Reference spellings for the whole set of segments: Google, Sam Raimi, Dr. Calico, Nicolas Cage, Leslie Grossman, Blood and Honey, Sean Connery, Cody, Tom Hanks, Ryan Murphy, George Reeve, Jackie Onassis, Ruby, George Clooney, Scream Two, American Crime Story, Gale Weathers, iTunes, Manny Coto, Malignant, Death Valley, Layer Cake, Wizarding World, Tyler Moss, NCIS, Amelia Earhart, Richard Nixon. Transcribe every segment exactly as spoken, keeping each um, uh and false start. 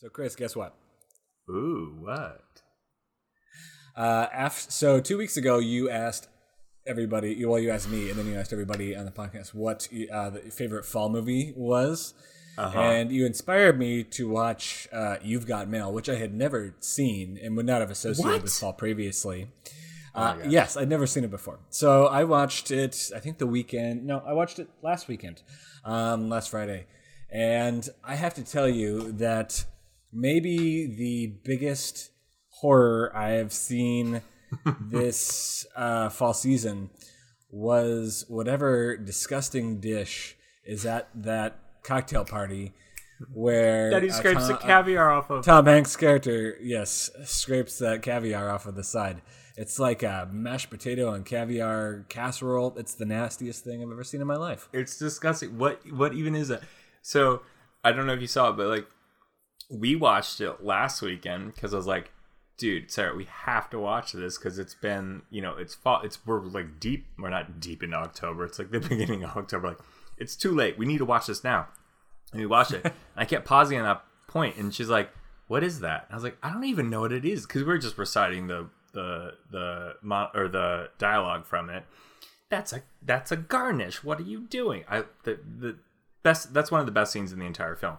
So, Chris, guess what? Ooh, what? Uh, after, so, two weeks ago, you asked everybody, well, you asked me, and then you asked everybody on the podcast what uh, the favorite fall movie was. Uh-huh. And you inspired me to watch uh, You've Got Mail, which I had never seen and would not have associated what? with fall previously. Uh, oh yes, I'd never seen it before. So I watched it, I think the weekend. No, I watched it last weekend, um, last Friday. And I have to tell you that maybe the biggest horror I have seen this uh, fall season was whatever disgusting dish is at that cocktail party where that he scrapes uh, Tom, the caviar off of. Tom Hanks' character, yes, scrapes that caviar off of the side. It's like a mashed potato and caviar casserole. It's the nastiest thing I've ever seen in my life. It's disgusting. What what even is it? So I don't know if you saw it, but like we watched it last weekend because I was like, dude, Sarah, we have to watch this because it's been, you know, it's fall. It's we're like deep. We're not deep in October. It's like the beginning of October. Like it's too late. We need to watch this now. And we watched it. And I kept pausing on that point, and she's like, "What is that?" And I was like, "I don't even know what it is," because we were just reciting the the the mo- or the dialogue from it. That's a that's a garnish. What are you doing? I the, the best. That's one of the best scenes in the entire film.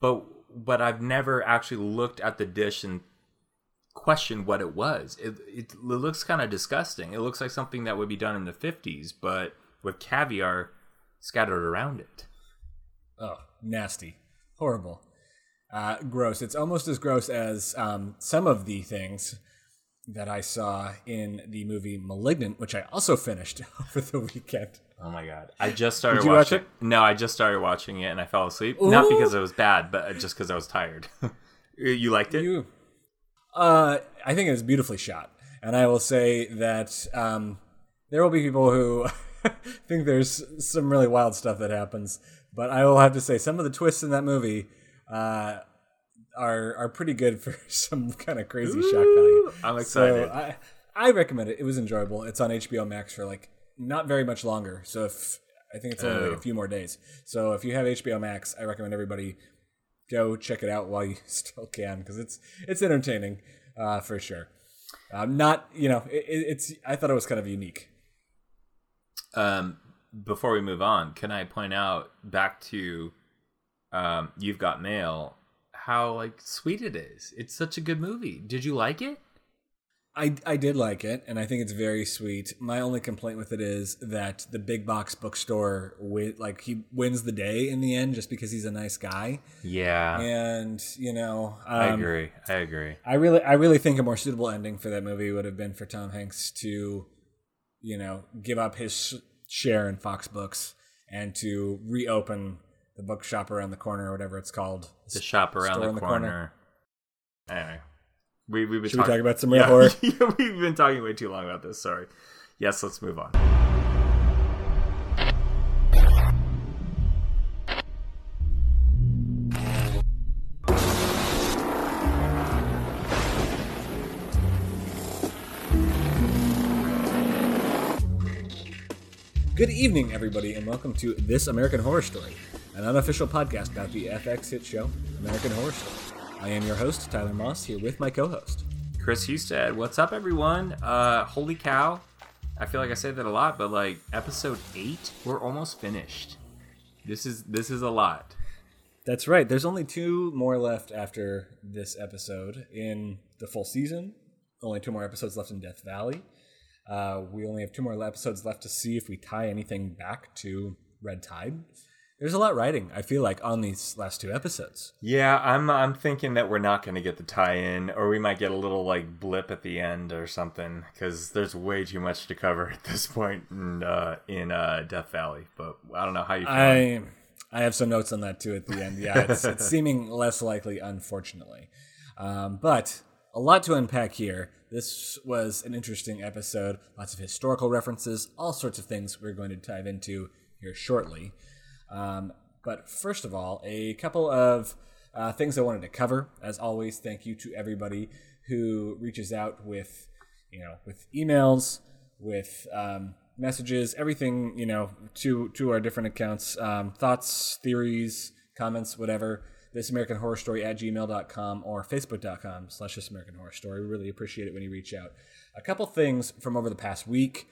But but I've never actually looked at the dish and questioned what it was. It it, it looks kind of disgusting. It looks like something that would be done in the fifties, but with caviar scattered around it. Oh, nasty. Horrible. Uh, gross. It's almost as gross as um, some of the things that I saw in the movie Malignant, which I also finished over the weekend. Oh, my God. I just started watching watch it? it. No, I just started watching it, and I fell asleep. Ooh. Not because it was bad, but just because I was tired. You liked it? You, uh, I think it was beautifully shot. And I will say that um, there will be people who think there's some really wild stuff that happens. But I will have to say, some of the twists in that movie uh, are are pretty good for some kind of crazy Ooh, shock value. I'm excited. So I, I recommend it. It was enjoyable. It's on H B O Max for like not very much longer. So if I think it's only oh. like a few more days. So if you have H B O Max, I recommend everybody go check it out while you still can because it's it's entertaining uh, for sure. Um, not you know it, it's I thought it was kind of unique. Um. Before we move on, can I point out back to um, You've Got Mail, how like sweet it is. It's such a good movie. Did you like it? I, I did like it, and I think it's very sweet. My only complaint with it is that the big box bookstore, with, like he wins the day in the end just because he's a nice guy. Yeah. And, you know. Um, I agree. I agree. I really, I really think a more suitable ending for that movie would have been for Tom Hanks to, you know, give up his share in Fox Books and to reopen the bookshop around the corner or whatever it's called. The shop around the, the corner. corner. Anyway, we, we've been Should talk- we talk about some real yeah. horror? We've been talking way too long about this. Sorry. Yes, let's move on. Good evening, everybody, and welcome to This American Horror Story, an unofficial podcast about the F X hit show, American Horror Story. I am your host, Tyler Moss, here with my co-host, Chris Husted. What's up, everyone? Uh, holy cow. I feel like I say that a lot, but, like, episode eight, we're almost finished. This is this is a lot. That's right. There's only two more left after this episode in the full season. Only two more episodes left in Death Valley. Uh, we only have two more episodes left to see if we tie anything back to Red Tide. There's a lot riding, I feel like, on these last two episodes. Yeah, I'm I'm thinking that we're not going to get the tie-in, or we might get a little, like, blip at the end or something, because there's way too much to cover at this point in, uh, in uh, Death Valley. But I don't know how you feel. I, I have some notes on that, too, at the end. Yeah, it's, it's seeming less likely, unfortunately. Um, but a lot to unpack here. This was an interesting episode. Lots of historical references, all sorts of things we're going to dive into here shortly. Um, but first of all, a couple of uh, things I wanted to cover. As always, thank you to everybody who reaches out with, you know, with emails, with um, messages, everything, you know, to to our different accounts, um, thoughts, theories, comments, whatever. this american horror story at gmail dot com or facebook dot com slash this american horror story. We really appreciate it when you reach out. A couple things from over the past week.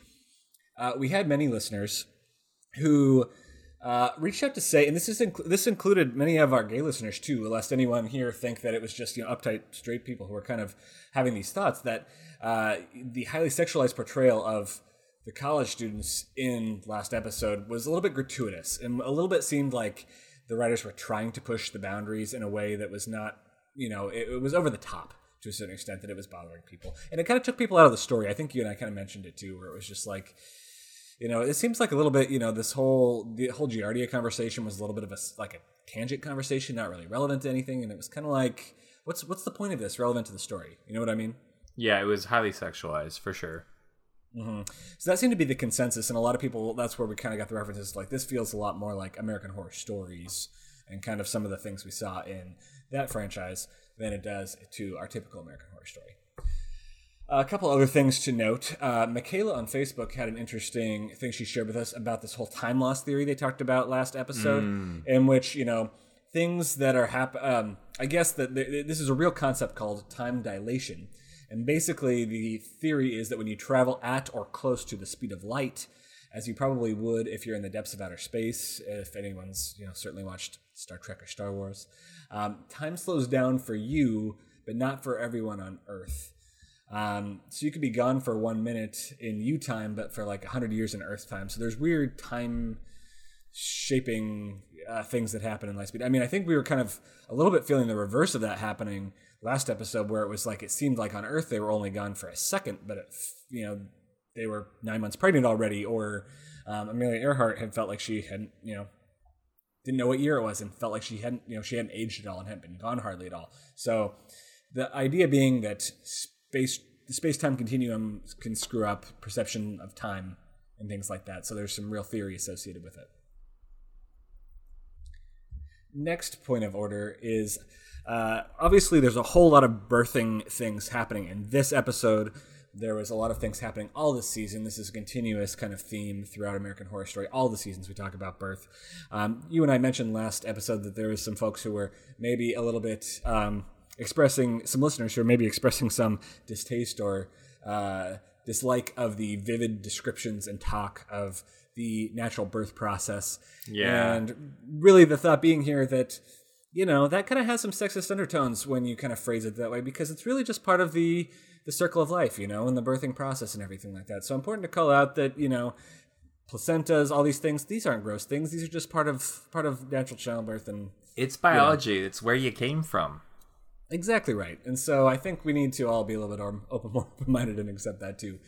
Uh, we had many listeners who uh, reached out to say, and this is inc- this included many of our gay listeners too, lest anyone here think that it was just, you know, uptight straight people who were kind of having these thoughts, that uh, the highly sexualized portrayal of the college students in last episode was a little bit gratuitous and a little bit seemed like the writers were trying to push the boundaries in a way that was not, you know, it, it was over the top to a certain extent, that it was bothering people. And it kind of took people out of the story. I think you and I kind of mentioned it too, where it was just like, you know, it seems like a little bit, you know, this whole, the whole Giardia conversation was a little bit of a, like a tangent conversation, not really relevant to anything. And it was kind of like, what's, what's the point of this relevant to the story? You know what I mean? Yeah, it was highly sexualized for sure. Mm-hmm. So that seemed to be the consensus, and a lot of people, that's where we kind of got the references, like this feels a lot more like American Horror Stories and kind of some of the things we saw in that franchise than it does to our typical American Horror Story. A couple other things to note. uh, Michaela on Facebook had an interesting thing she shared with us about this whole time loss theory they talked about last episode, mm. in which, you know, things that are happening, um, I guess that th- this is a real concept called time dilation. And basically, the theory is that when you travel at or close to the speed of light, as you probably would if you're in the depths of outer space, if anyone's, you know, certainly watched Star Trek or Star Wars, um, time slows down for you, but not for everyone on Earth. Um, so you could be gone for one minute in U time, but for like one hundred years in Earth time. So there's weird time shaping uh, things that happen in light speed. I mean, I think we were kind of a little bit feeling the reverse of that happening last episode, where it was like, it seemed like on Earth they were only gone for a second, but it, you know, they were nine months pregnant already, or um, Amelia Earhart had felt like she hadn't, you know, didn't know what year it was and felt like she hadn't, you know, she hadn't aged at all and hadn't been gone hardly at all. So the idea being that space, the space-time continuum can screw up perception of time and things like that. So there's some real theory associated with it. Next point of order is, uh, obviously there's a whole lot of birthing things happening in this episode. There was a lot of things happening all this season. This is a continuous kind of theme throughout American Horror Story. All the seasons we talk about birth. Um, you and I mentioned last episode that there was some folks who were maybe a little bit um, expressing, some listeners who were maybe expressing some distaste or uh, dislike of the vivid descriptions and talk of the natural birth process. Yeah. And really the thought being here that, you know, that kind of has some sexist undertones when you kind of phrase it that way, because it's really just part of the, the circle of life, you know, and the birthing process and everything like that. So important to call out that, you know, placentas, all these things, these aren't gross things. These are just part of, part of natural childbirth. And it's biology. You know. It's where you came from. Exactly right. And so I think we need to all be a little bit open, more open-minded and accept that too.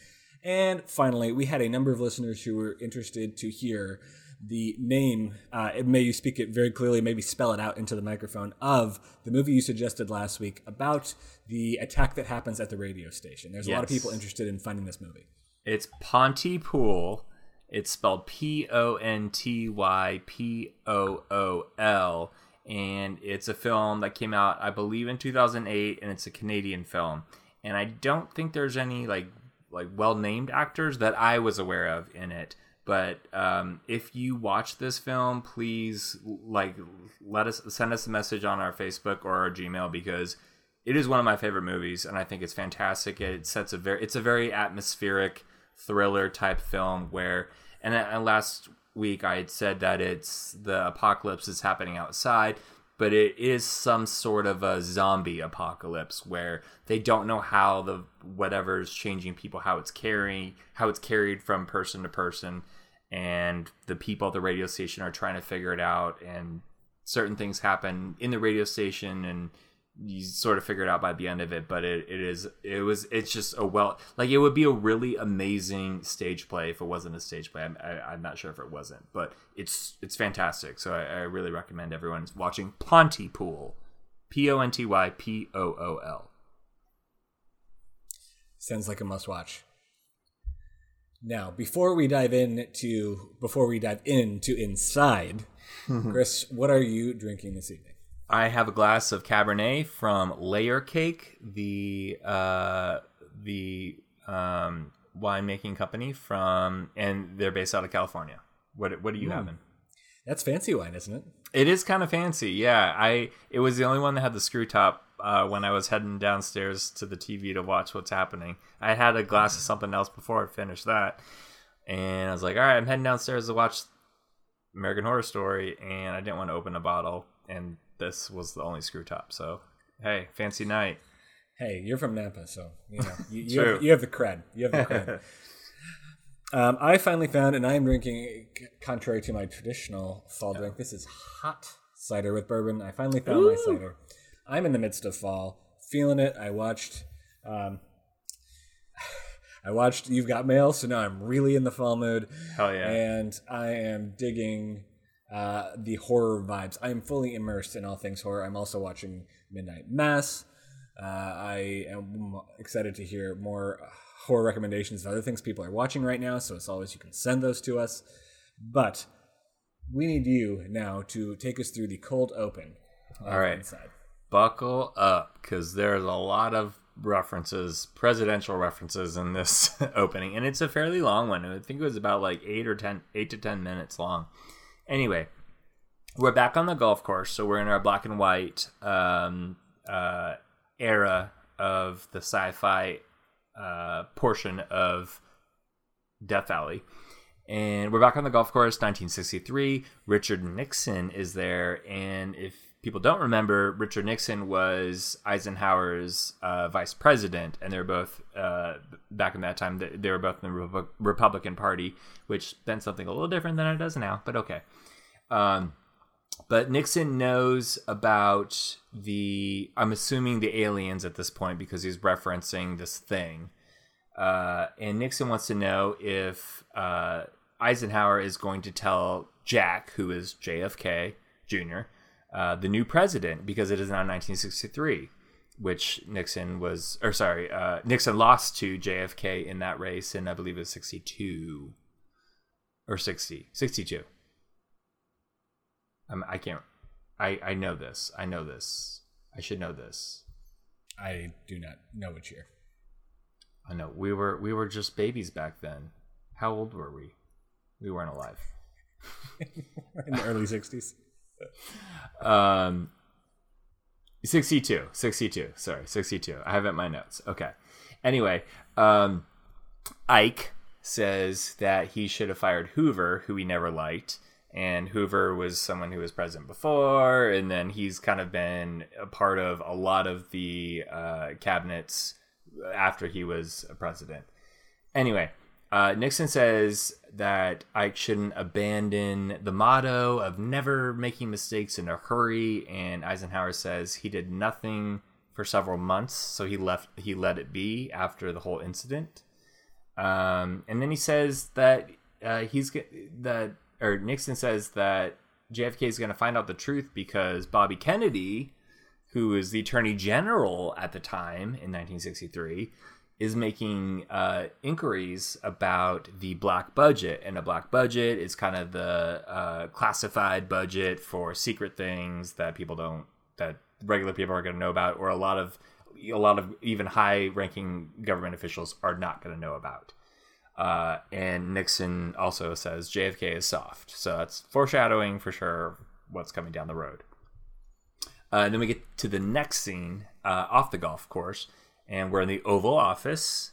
And finally, we had a number of listeners who were interested to hear the name, uh, may you speak it very clearly, maybe spell it out into the microphone, of the movie you suggested last week about the attack that happens at the radio station. There's yes. a lot of people interested in finding this movie. It's Pontypool. It's spelled P O N T Y P O O L. And it's a film that came out, I believe, in two thousand eight, and it's a Canadian film. And I don't think there's any, like, like well-named actors that I was aware of in it. But um, if you watch this film, please like let us send us a message on our Facebook or our Gmail, because it is one of my favorite movies, and I think it's fantastic. It sets a very it's a very atmospheric thriller type film where, and, and last week I had said that it's the apocalypse is happening outside, but it is some sort of a zombie apocalypse where they don't know how the whatever's changing people, how it's carrying, how it's carried from person to person. And the people at the radio station are trying to figure it out. And certain things happen in the radio station and you sort of figure it out by the end of it. But it, it is, it was, it's just a well, like it would be a really amazing stage play if it wasn't a stage play. I'm, I, I'm not sure if it wasn't, but it's, it's fantastic. So I, I really recommend everyone watching Pontypool, P O N T Y P O O L. Sounds like a must watch. Now, before we dive in to, before we dive into Inside, Chris, what are you drinking this evening? I have a glass of Cabernet from Layer Cake, the uh, the um, winemaking company from, and they're based out of California. What what are you mm. having? That's fancy wine, isn't it? It is kind of fancy, yeah. I it was the only one that had the screw top uh, when I was heading downstairs to the T V to watch what's happening. I had a glass of something else before I finished that, and I was like, all right, I'm heading downstairs to watch American Horror Story, and I didn't want to open a bottle, and this was the only screw top. So, hey, fancy night. Hey, you're from Napa, so you know you you, have, you have the cred. You have the cred. Um, I finally found, and I am drinking, contrary to my traditional fall drink, this is hot cider with bourbon. I finally found Ooh. my cider. I'm in the midst of fall, feeling it. I watched, um, I watched You've Got Mail, so now I'm really in the fall mood. Hell yeah! And I am digging uh, the horror vibes. I am fully immersed in all things horror. I'm also watching Midnight Mass. Uh, I am excited to hear more horror recommendations of other things people are watching right now, so as always, you can send those to us. But we need you now to take us through the cold open. All right, inside. Buckle up, because there's a lot of references, presidential references in this opening, and it's a fairly long one. I think it was about like eight or ten, eight to ten minutes long. Anyway, we're back on the golf course, so we're in our black and white um, uh, era of the sci-fi uh portion of Death Valley, and we're back on the golf course. Nineteen sixty-three, Richard Nixon is there, and if people don't remember, Richard Nixon was Eisenhower's uh vice president, and they're both uh back in that time they, they were both in the Re- Republican Party, which meant something a little different than it does now, but okay. um But Nixon knows about the, I'm assuming the aliens at this point, because he's referencing this thing. Uh, and Nixon wants to know if uh, Eisenhower is going to tell Jack, who is J F K Junior, uh, the new president, because it is now nineteen sixty-three, which Nixon was, or sorry, uh, Nixon lost to J F K in that race in, I believe it was sixty-two or sixty, sixty-two. I can't. I, I know this. I know this. I should know this. I do not know which year. I know we were we were just babies back then. How old were we? We weren't alive. In the early sixties. um, sixty-two. sixty-two. Sorry, sixty-two. I have it in my notes. Okay. Anyway, um, Ike says that he should have fired Hoover, who he never liked. And Hoover was someone who was president before, and then he's kind of been a part of a lot of the uh, cabinets after he was a president. Anyway, uh, Nixon says that Ike shouldn't abandon the motto of never making mistakes in a hurry, and Eisenhower says he did nothing for several months, so he left. He let it be after the whole incident. Um, and then he says that uh, he's that. Or Nixon says that J F K is going to find out the truth because Bobby Kennedy, who was the attorney general at the time in nineteen sixty-three, is making uh, inquiries about the black budget. And a black budget is kind of the uh, classified budget for secret things that people don't, that regular people are going to know about, or a lot of, a lot of even high-ranking government officials are not going to know about. Uh, and Nixon also says J F K is soft. So that's foreshadowing for sure what's coming down the road. Uh, then we get to the next scene uh, off the golf course, and we're in the Oval Office.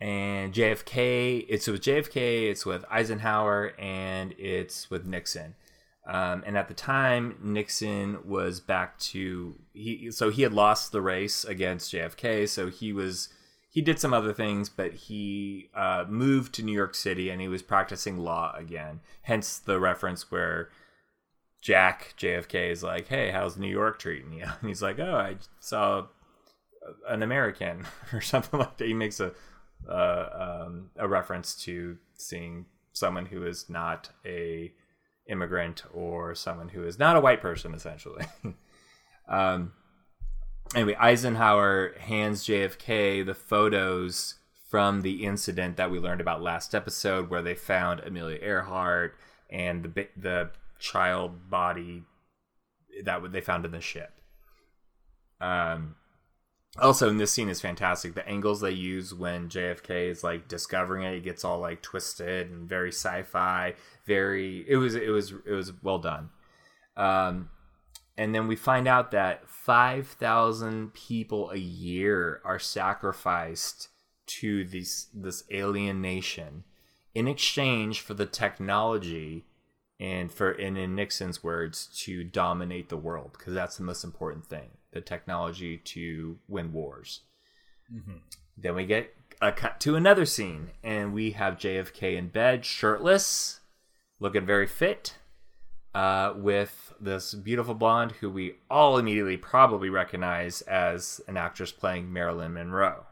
And J F K, it's with J F K, it's with Eisenhower, and it's with Nixon. Um, and at the time, Nixon was back to, he, so he had lost the race against J F K, so he was... He did some other things, but he uh, moved to New York City, and he was practicing law again. Hence the reference where Jack, J F K, is like, hey, how's New York treating you? And he's like, oh, I saw an American or something like that. He makes a uh, um, a reference to seeing someone who is not a immigrant or someone who is not a white person, essentially. um Anyway, Eisenhower hands J F K the photos from the incident that we learned about last episode, where they found Amelia Earhart and the the child body that they found in the ship. Um, also, in this scene is fantastic. The angles they use when J F K is like discovering it, it gets all like twisted and very sci-fi. Very, it was it was it was well done. Um, and then we find out that five thousand people a year are sacrificed to this, this alien nation in exchange for the technology and for, and in Nixon's words, to dominate the world, because that's the most important thing, the technology to win wars. Mm-hmm. Then we get a cut to another scene, and we have J F K in bed, shirtless, looking very fit, uh, with this beautiful blonde who we all immediately probably recognize as an actress playing Marilyn Monroe.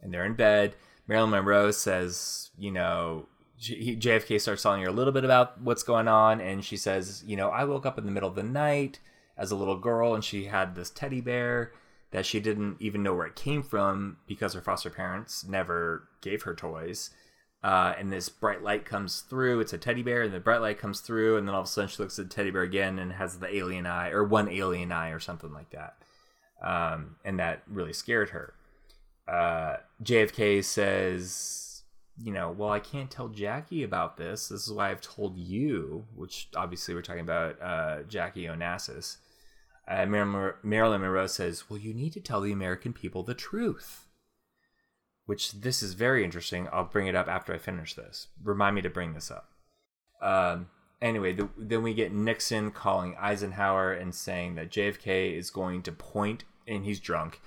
And they're in bed. Marilyn Monroe says, you know, J F K starts telling her a little bit about what's going on, and she says, you know, I woke up in the middle of the night as a little girl, and she had this teddy bear that she didn't even know where it came from because her foster parents never gave her toys. Uh, and this bright light comes through. It's a teddy bear, and the bright light comes through, and then all of a sudden she looks at the teddy bear again and has the alien eye, or one alien eye or something like that. Um, and that really scared her. Uh, J F K says, you know, well, I can't tell Jackie about this. This is why I've told you, which obviously we're talking about uh, Jackie Onassis. Uh, Marilyn Monroe says, well, you need to tell the American people the truth, which this is very interesting. I'll bring it up after I finish this. Remind me to bring this up. Um, anyway, the, then we get Nixon calling Eisenhower and saying that J F K is going to point, and he's drunk.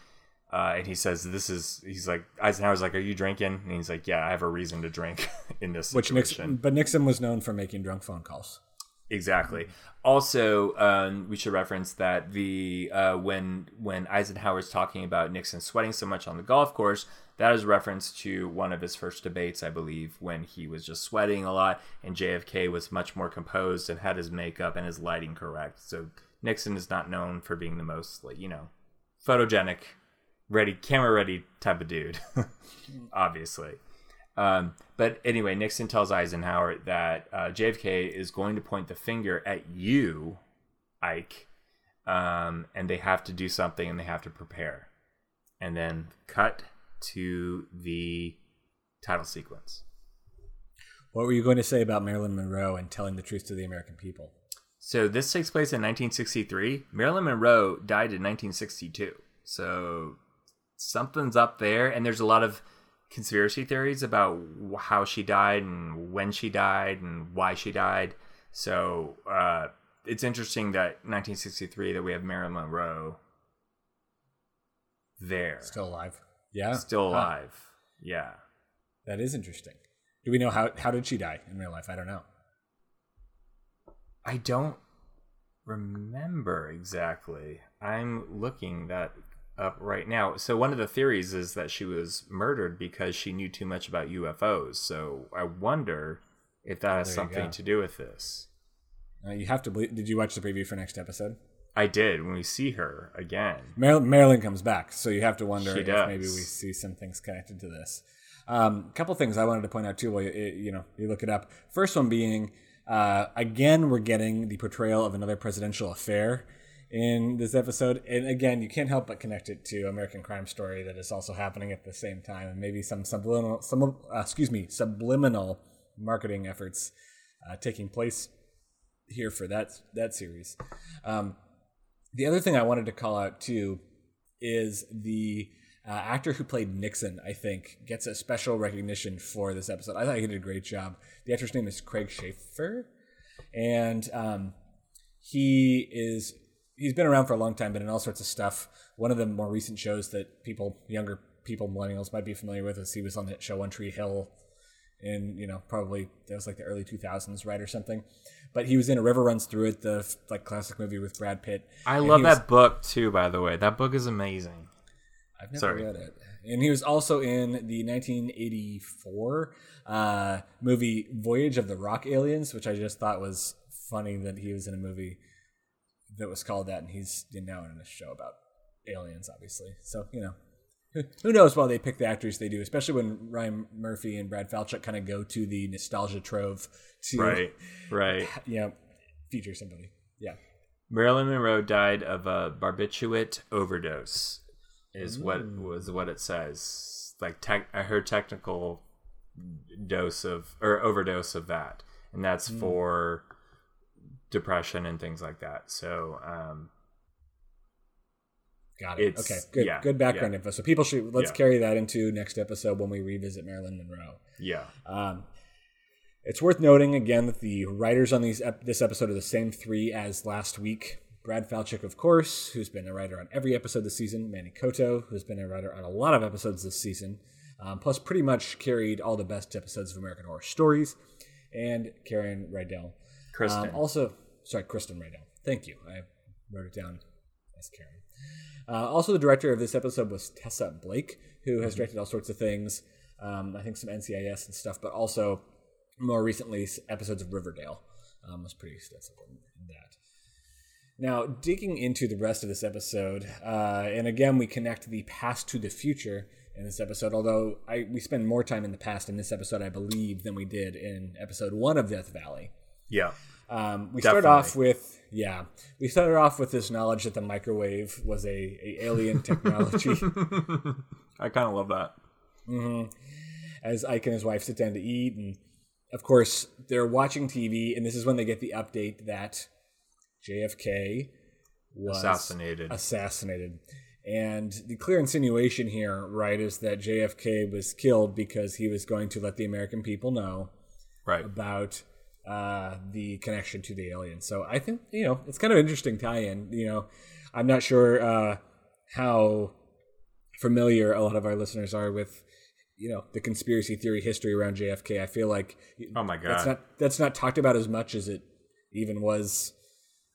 Uh, and he says, this is, he's like, Eisenhower's like, are you drinking? And he's like, yeah, I have a reason to drink in this situation. Which Nixon, but Nixon was known for making drunk phone calls. Exactly. Also, um, we should reference that the uh, when when Eisenhower's talking about Nixon sweating so much on the golf course, that is a reference to one of his first debates, I believe, when he was just sweating a lot, and J F K was much more composed and had his makeup and his lighting correct. So Nixon is not known for being the most, like, you know, photogenic, ready, camera ready type of dude, obviously. Um, but anyway, Nixon tells Eisenhower that uh, J F K is going to point the finger at you, Ike, um, and they have to do something, and they have to prepare. And then cut to the title sequence. What were you going to say about Marilyn Monroe and telling the truth to the American people? So this takes place in nineteen sixty-three. Marilyn Monroe died in nineteen sixty-two. So something's up there, and there's a lot of conspiracy theories about how she died and when she died and why she died. So uh, it's interesting that nineteen sixty-three that we have Marilyn Monroe there. Still alive. Yeah. Still alive. Huh. Yeah. That is interesting. Do we know how, how did she die in real life? I don't know. I don't remember exactly. I'm looking that up right now. So one of the theories is that she was murdered because she knew too much about U F Os. So I wonder if that has something to do with this. Uh, you have to believe. Did you watch the preview for next episode? I did. When we see her again, Mar- Marilyn comes back. So you have to wonder if maybe we see some things connected to this. Um, a couple things I wanted to point out too. While you, you know, you look it up. First one being, uh, again, we're getting the portrayal of another presidential affair in this episode. And again, you can't help but connect it to American Crime Story that is also happening at the same time, and maybe some subliminal, some uh, excuse me, subliminal marketing efforts uh, taking place here for that that series. Um, the other thing I wanted to call out too is the uh, actor who played Nixon. I think gets a special recognition for this episode. I thought he did a great job. The actor's name is Craig Schaefer, and um, he is. He's been around for a long time, been in all sorts of stuff. One of the more recent shows that people, younger people, millennials might be familiar with is he was on that show One Tree Hill in, you know, probably that was like the early two thousands, right, or something. But he was in A River Runs Through It, the like classic movie with Brad Pitt. I and love was, that book too, by the way. That book is amazing. I've never Sorry. read it. And he was also in the nineteen eighty-four uh, movie Voyage of the Rock Aliens, which I just thought was funny that he was in a movie that was called that, and he's now in a show about aliens, obviously. So, you know, who knows why they pick the actors they do, especially when Ryan Murphy and Brad Falchuk kind of go to the nostalgia trove to, right, right, you know, feature somebody. Yeah. Marilyn Monroe died of a barbiturate overdose, is mm. what was what it says. Like tech, her technical dose of or overdose of that, and that's mm. for. depression and things like that. So, um, got it. Okay, good. Yeah, good background yeah. info. So people should let's yeah. carry that into next episode when we revisit Marilyn Monroe. Yeah. Um, it's worth noting again that the writers on these ep- this episode are the same three as last week. Brad Falchuk, of course, who's been a writer on every episode this season. Manny Coto, who's been a writer on a lot of episodes this season, um, plus pretty much carried all the best episodes of American Horror Stories. And Karen Rydell. Kristen. Um, also, sorry, Kristen Rydell. Thank you. I wrote it down as Karen. Uh, also, the director of this episode was Tessa Blake, who has directed all sorts of things. Um, I think some N C I S and stuff, but also more recently episodes of Riverdale um, was pretty extensive in that. Now, digging into the rest of this episode, uh, and again, we connect the past to the future in this episode, although I, we spend more time in the past in this episode, I believe, than we did in episode one of Death Valley. Yeah. Um, we definitely. start off with, yeah, we started off with this knowledge that the microwave was a, a alien technology. I kind of love that. Mm-hmm. As Ike and his wife sit down to eat, and of course, they're watching T V, and this is when they get the update that J F K was assassinated. assassinated. And the clear insinuation here, right, is that J F K was killed because he was going to let the American people know right. about uh, the connection to the alien. So I think, you know, it's kind of an interesting tie-in. You know, I'm not sure uh, how familiar a lot of our listeners are with, you know, the conspiracy theory history around J F K. I feel like oh my God. That's not, that's not talked about as much as it even was.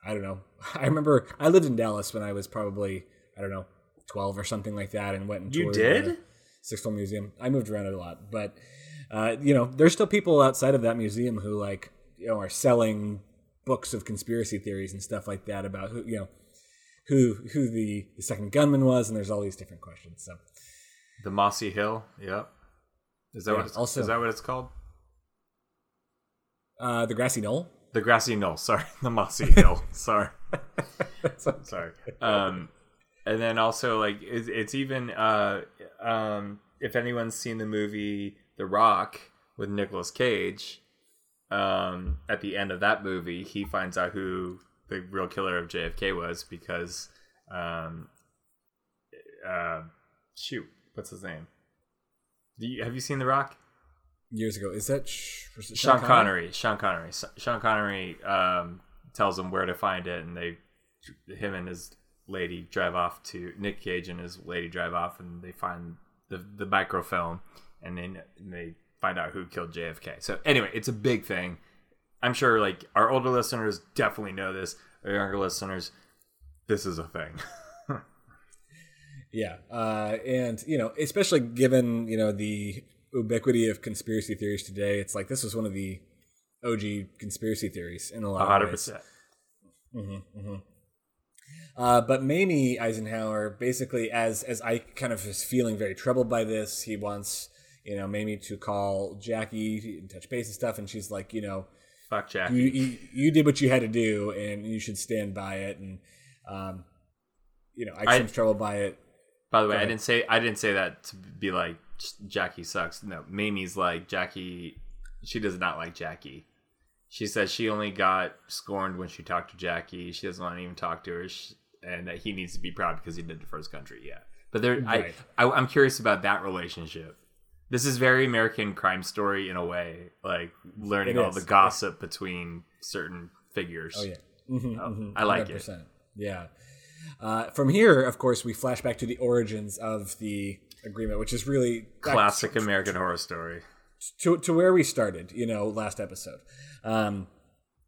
I don't know. I remember I lived in Dallas when I was probably, I don't know, twelve or something like that, and went and toured you did? the Sixth Floor Museum. I moved around a lot. But, uh, you know, there's still people outside of that museum who, like, you know, are selling books of conspiracy theories and stuff like that about, who you know, who who the, the second gunman was, and there's all these different questions. So, the Mossy Hill, yeah. Is that, yeah, what, it's, also, is that what it's called? Uh, the Grassy Knoll? The grassy knoll, sorry. The mossy hill, sorry. sorry. Um, and then also, like, it's, it's even, uh, um, if anyone's seen the movie The Rock with Nicolas Cage, um, at the end of that movie, he finds out who the real killer of J F K was because, um, uh, shoot, what's his name? Do you, have you seen The Rock? Years ago, is that Sh- is it Sean, Sean Connery? Connery? Sean Connery. Sean Connery um, tells him where to find it, and they, him and his lady drive off to Nick Cage and his lady drive off, and they find the the microfilm, and then they find out who killed J F K. So anyway, it's a big thing. I'm sure like our older listeners definitely know this. Our younger listeners, this is a thing. yeah, uh, and you know, especially given you know the. ubiquity of conspiracy theories today, it's like this was one of the O G conspiracy theories in a lot one hundred percent. Of ways. Mm-hmm, mm-hmm. Uh, but Mamie Eisenhower, basically, as as Ike kind of is feeling very troubled by this, he wants you know Mamie to call Jackie and touch base and stuff, and she's like, you know, fuck Jackie, you, you, you did what you had to do, and you should stand by it, and um, you know, Ike seems troubled by it. By the way, I didn't say I didn't say that to be like. Jackie sucks. No, Mamie's like Jackie. She does not like Jackie. She says she only got scorned when she talked to Jackie. She doesn't want to even talk to her, she, and that he needs to be proud because he did it for his country. Yeah, but there, right. I, I, I'm curious about that relationship. This is very American Crime Story in a way, like learning all the gossip yeah. between certain figures. Oh yeah, mm-hmm, um, mm-hmm. I like it. Yeah. Uh, from here, of course, we flash back to the origins of the agreement, which is really classic to, American Horror Story to to where we started, you know, last episode. Um,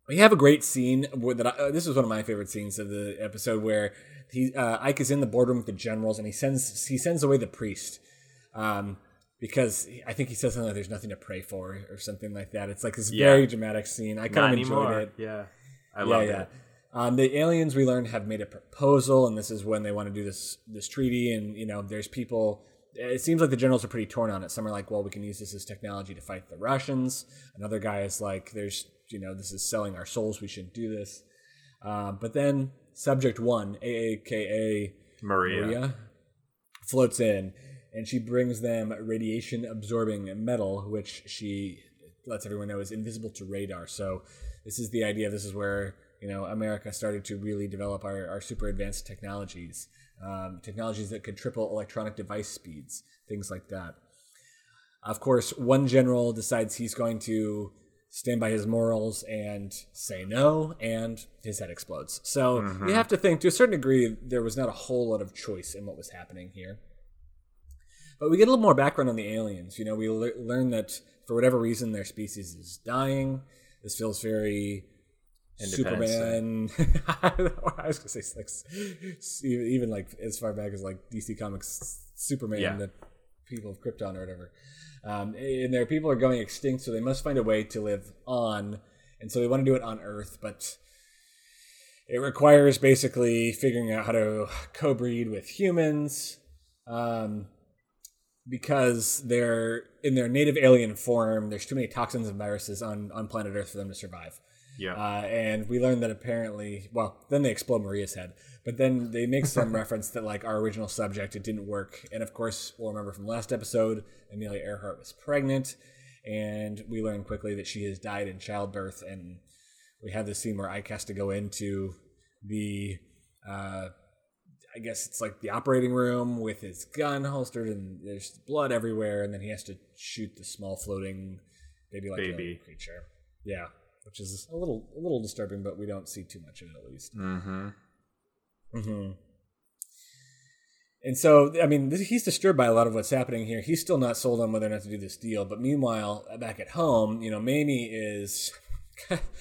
we have a great scene that I, this is one of my favorite scenes of the episode where he uh, Ike is in the boardroom with the generals and he sends he sends away the priest um, because I think he says something like there's nothing to pray for or something like that. It's like this yeah. very dramatic scene. I kind Not of enjoyed anymore. it. Yeah, I yeah, love yeah. it. Um, the aliens we learned have made a proposal, and this is when they want to do this this treaty. And you know, there's people. It seems like the generals are pretty torn on it. Some are like, well, we can use this as technology to fight the Russians. Another guy is like, there's, you know, this is selling our souls. We shouldn't do this. Uh, but then Subject One, A A K A Maria. Maria, floats in, and she brings them radiation-absorbing metal, which she lets everyone know is invisible to radar. So this is the idea. This is where you know, America started to really develop our, our super advanced technologies, um, technologies that could triple electronic device speeds, things like that. Of course, one general decides he's going to stand by his morals and say no, and his head explodes. So mm-hmm. you have to think, to a certain degree, there was not a whole lot of choice in what was happening here. But we get a little more background on the aliens. You know, we le- learn that for whatever reason, their species is dying. This feels very Superman. I was going to say, like, even like as far back as like D C Comics Superman, yeah. the people of Krypton or whatever. Um, and their people are going extinct, so they must find a way to live on. And so they want to do it on Earth, but it requires basically figuring out how to co-breed with humans. Um, because they're in their native alien form, there's too many toxins and viruses on, on planet Earth for them to survive. Yeah. Uh, and we learned that apparently, well, then they explode Maria's head, but then they make some reference that like our original subject, it didn't work. And of course, we'll remember from last episode, Amelia Earhart was pregnant, and we learn quickly that she has died in childbirth. And we have this scene where Ike has to go into the, uh, I guess it's like the operating room with his gun holstered, and there's blood everywhere. And then he has to shoot the small floating baby-like baby. creature. Yeah. Which is a little, a little disturbing, but we don't see too much of it at least. Mm-hmm. Mm-hmm. And so, I mean, this, he's disturbed by a lot of what's happening here. He's still not sold on whether or not to do this deal. But meanwhile, back at home, you know, Mamie is,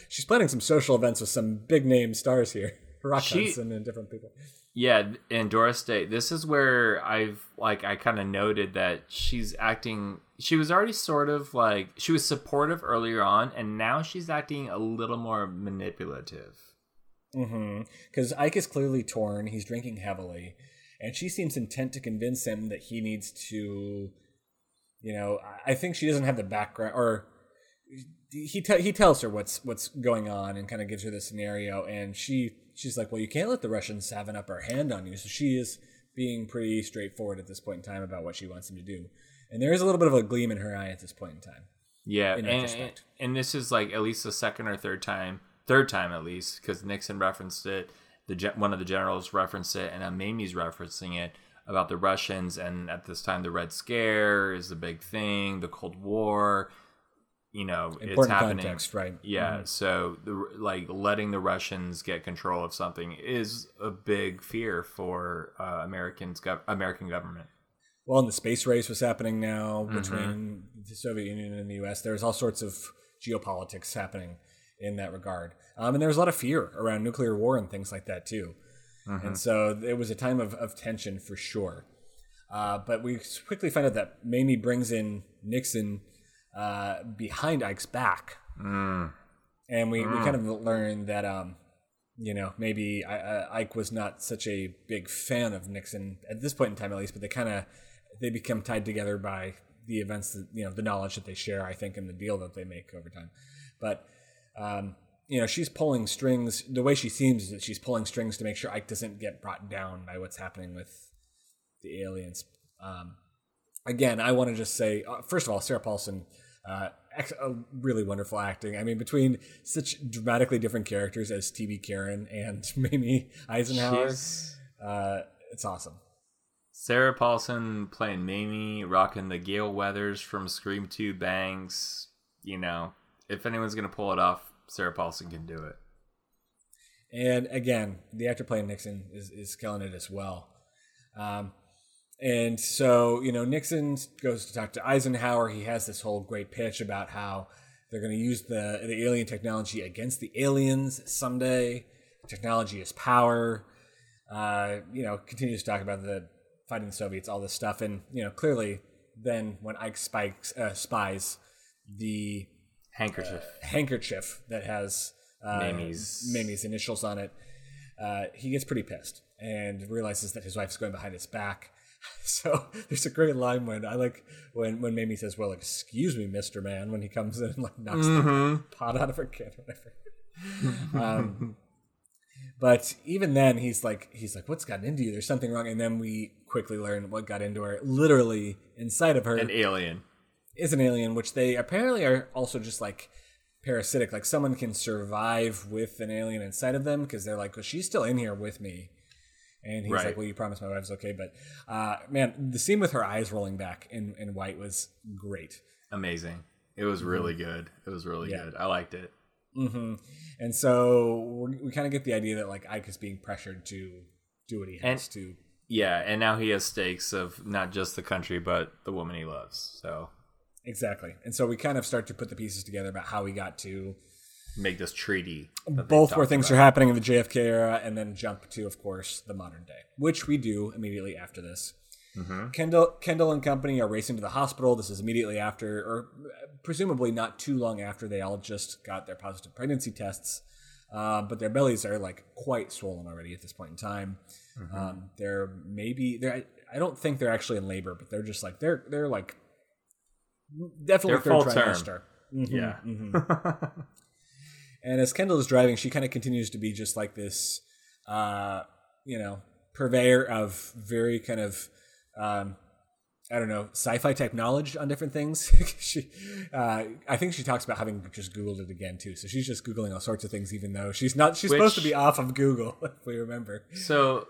she's planning some social events with some big name stars here. Rock she, Hudson and different people. Yeah, and Doris Day. This is where I've like I kind of noted that she's acting. She was already sort of like she was supportive earlier on, and now she's acting a little more manipulative. Mm-hmm. Because Ike is clearly torn. He's drinking heavily, and she seems intent to convince him that he needs to. You know, I think she doesn't have the background, or he te- he tells her what's what's going on and kind of gives her the scenario, and she. She's like, well, you can't let the Russians have an upper hand on you. So she is being pretty straightforward at this point in time about what she wants him to do. And there is a little bit of a gleam in her eye at this point in time. Yeah. In and, and this is like at least the second or third time, third time at least, because Nixon referenced it. The one of the generals referenced it, and now Mamie's referencing it about the Russians. And at this time, the Red Scare is the big thing, the Cold War. You know, important it's happening. Context, right? Yeah. Mm-hmm. So, the, like, letting the Russians get control of something is a big fear for uh, Americans, gov- American government. Well, and the space race was happening now between mm-hmm. the Soviet Union and the U S There was all sorts of geopolitics happening in that regard, um, and there was a lot of fear around nuclear war and things like that too. Mm-hmm. And so, it was a time of, of tension for sure. Uh, but we quickly find out that Mamie brings in Nixon. Uh, behind Ike's back, mm. and we, mm. we kind of learned that um, you know maybe I, I, Ike was not such a big fan of Nixon at this point in time, at least. But they kind of they become tied together by the events that you know the knowledge that they share, I think, and the deal that they make over time. But um, you know she's pulling strings. The way she seems is that she's pulling strings to make sure Ike doesn't get brought down by what's happening with the aliens. Um, Again, I want to just say, uh, first of all, Sarah Paulson, uh, ex- uh, really wonderful acting. I mean, between such dramatically different characters as T B Karen and Mamie Eisenhower, uh, it's awesome. Sarah Paulson playing Mamie, rocking the Gale Weathers from Scream two bangs. You know, if anyone's going to pull it off, Sarah Paulson can do it. And again, the actor playing Nixon is, is killing it as well. Um, And so, you know, Nixon goes to talk to Eisenhower. He has this whole great pitch about how they're going to use the, the alien technology against the aliens someday. Technology is power. Uh, you know, continues to talk about the fighting the Soviets, all this stuff. And, you know, clearly then when Ike spikes, uh, spies the handkerchief uh, handkerchief that has uh, Mamie's. Mamie's initials on it, uh, he gets pretty pissed and realizes that his wife's going behind his back. So there's a great line when I like when, when Mamie says, well, excuse me, Mister Man, when he comes in and like knocks mm-hmm. the pot out of her kid or whatever. um, but even then he's like, he's like, what's gotten into you? There's something wrong. And then we quickly learn what got into her. Literally inside of her. An alien. Is an alien, which they apparently are also just like parasitic. Like someone can survive with an alien inside of them because they're like, well, she's still in here with me. And he's right. like, well, you promise my wife's okay. But uh, man, the scene with her eyes rolling back in, in white was great. Amazing. It was really good. It was really yeah. good. I liked it. Mm-hmm. And so we kind of get the idea that like Ike is being pressured to do what he has and, to. Yeah. And now he has stakes of not just the country, but the woman he loves. So exactly. And so we kind of start to put the pieces together about how we got to make this treaty. Both where things about. are happening in the J F K era, and then jump to, of course, the modern day, which we do immediately after this. Mm-hmm. Kendall, Kendall and company are racing to the hospital. This is immediately after, or presumably not too long after, they all just got their positive pregnancy tests. Uh, but their bellies are like quite swollen already at this point in time. Mm-hmm. Um, they're maybe they're. I don't think they're actually in labor, but they're just like they're they're like definitely third trimester. Mm-hmm, yeah. Mm-hmm. And as Kendall is driving, she kind of continues to be just like this, uh, you know, purveyor of very kind of, um, I don't know, sci-fi technology on different things. she, uh, I think she talks about having just Googled it again, too. So she's just Googling all sorts of things, even though she's not, she's Which, supposed to be off of Google, if we remember. So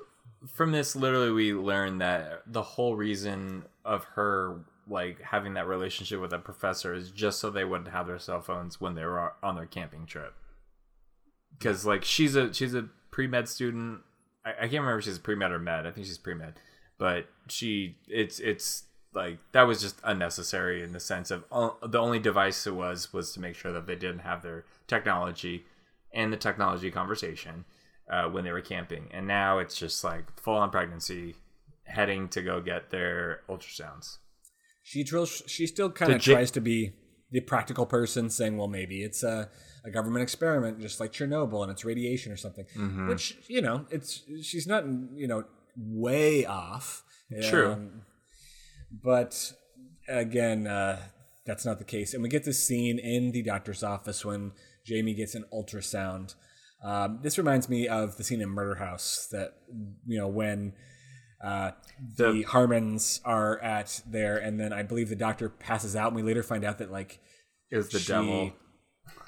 from this, literally, we learn that the whole reason of her like having that relationship with a professor is just so they wouldn't have their cell phones when they were on their camping trip. Cause like she's a, she's a pre-med student. I, I can't remember if she's pre-med or med. I think she's pre-med, but she it's, it's like, that was just unnecessary in the sense of all, the only device it was, was to make sure that they didn't have their technology and the technology conversation uh, when they were camping. And now it's just like full on pregnancy heading to go get their ultrasounds. She drills, she still kind of tries to be the practical person saying, well, maybe it's a, a government experiment just like Chernobyl and it's radiation or something, mm-hmm. which, you know, it's she's not, you know, way off. True. Um, but again, uh, that's not the case. And we get this scene in the doctor's office when Jamie gets an ultrasound. Um, this reminds me of the scene in Murder House that, you know, when... Uh, the, the Harmons are at there, and then I believe the doctor passes out, and we later find out that like it was the she, devil.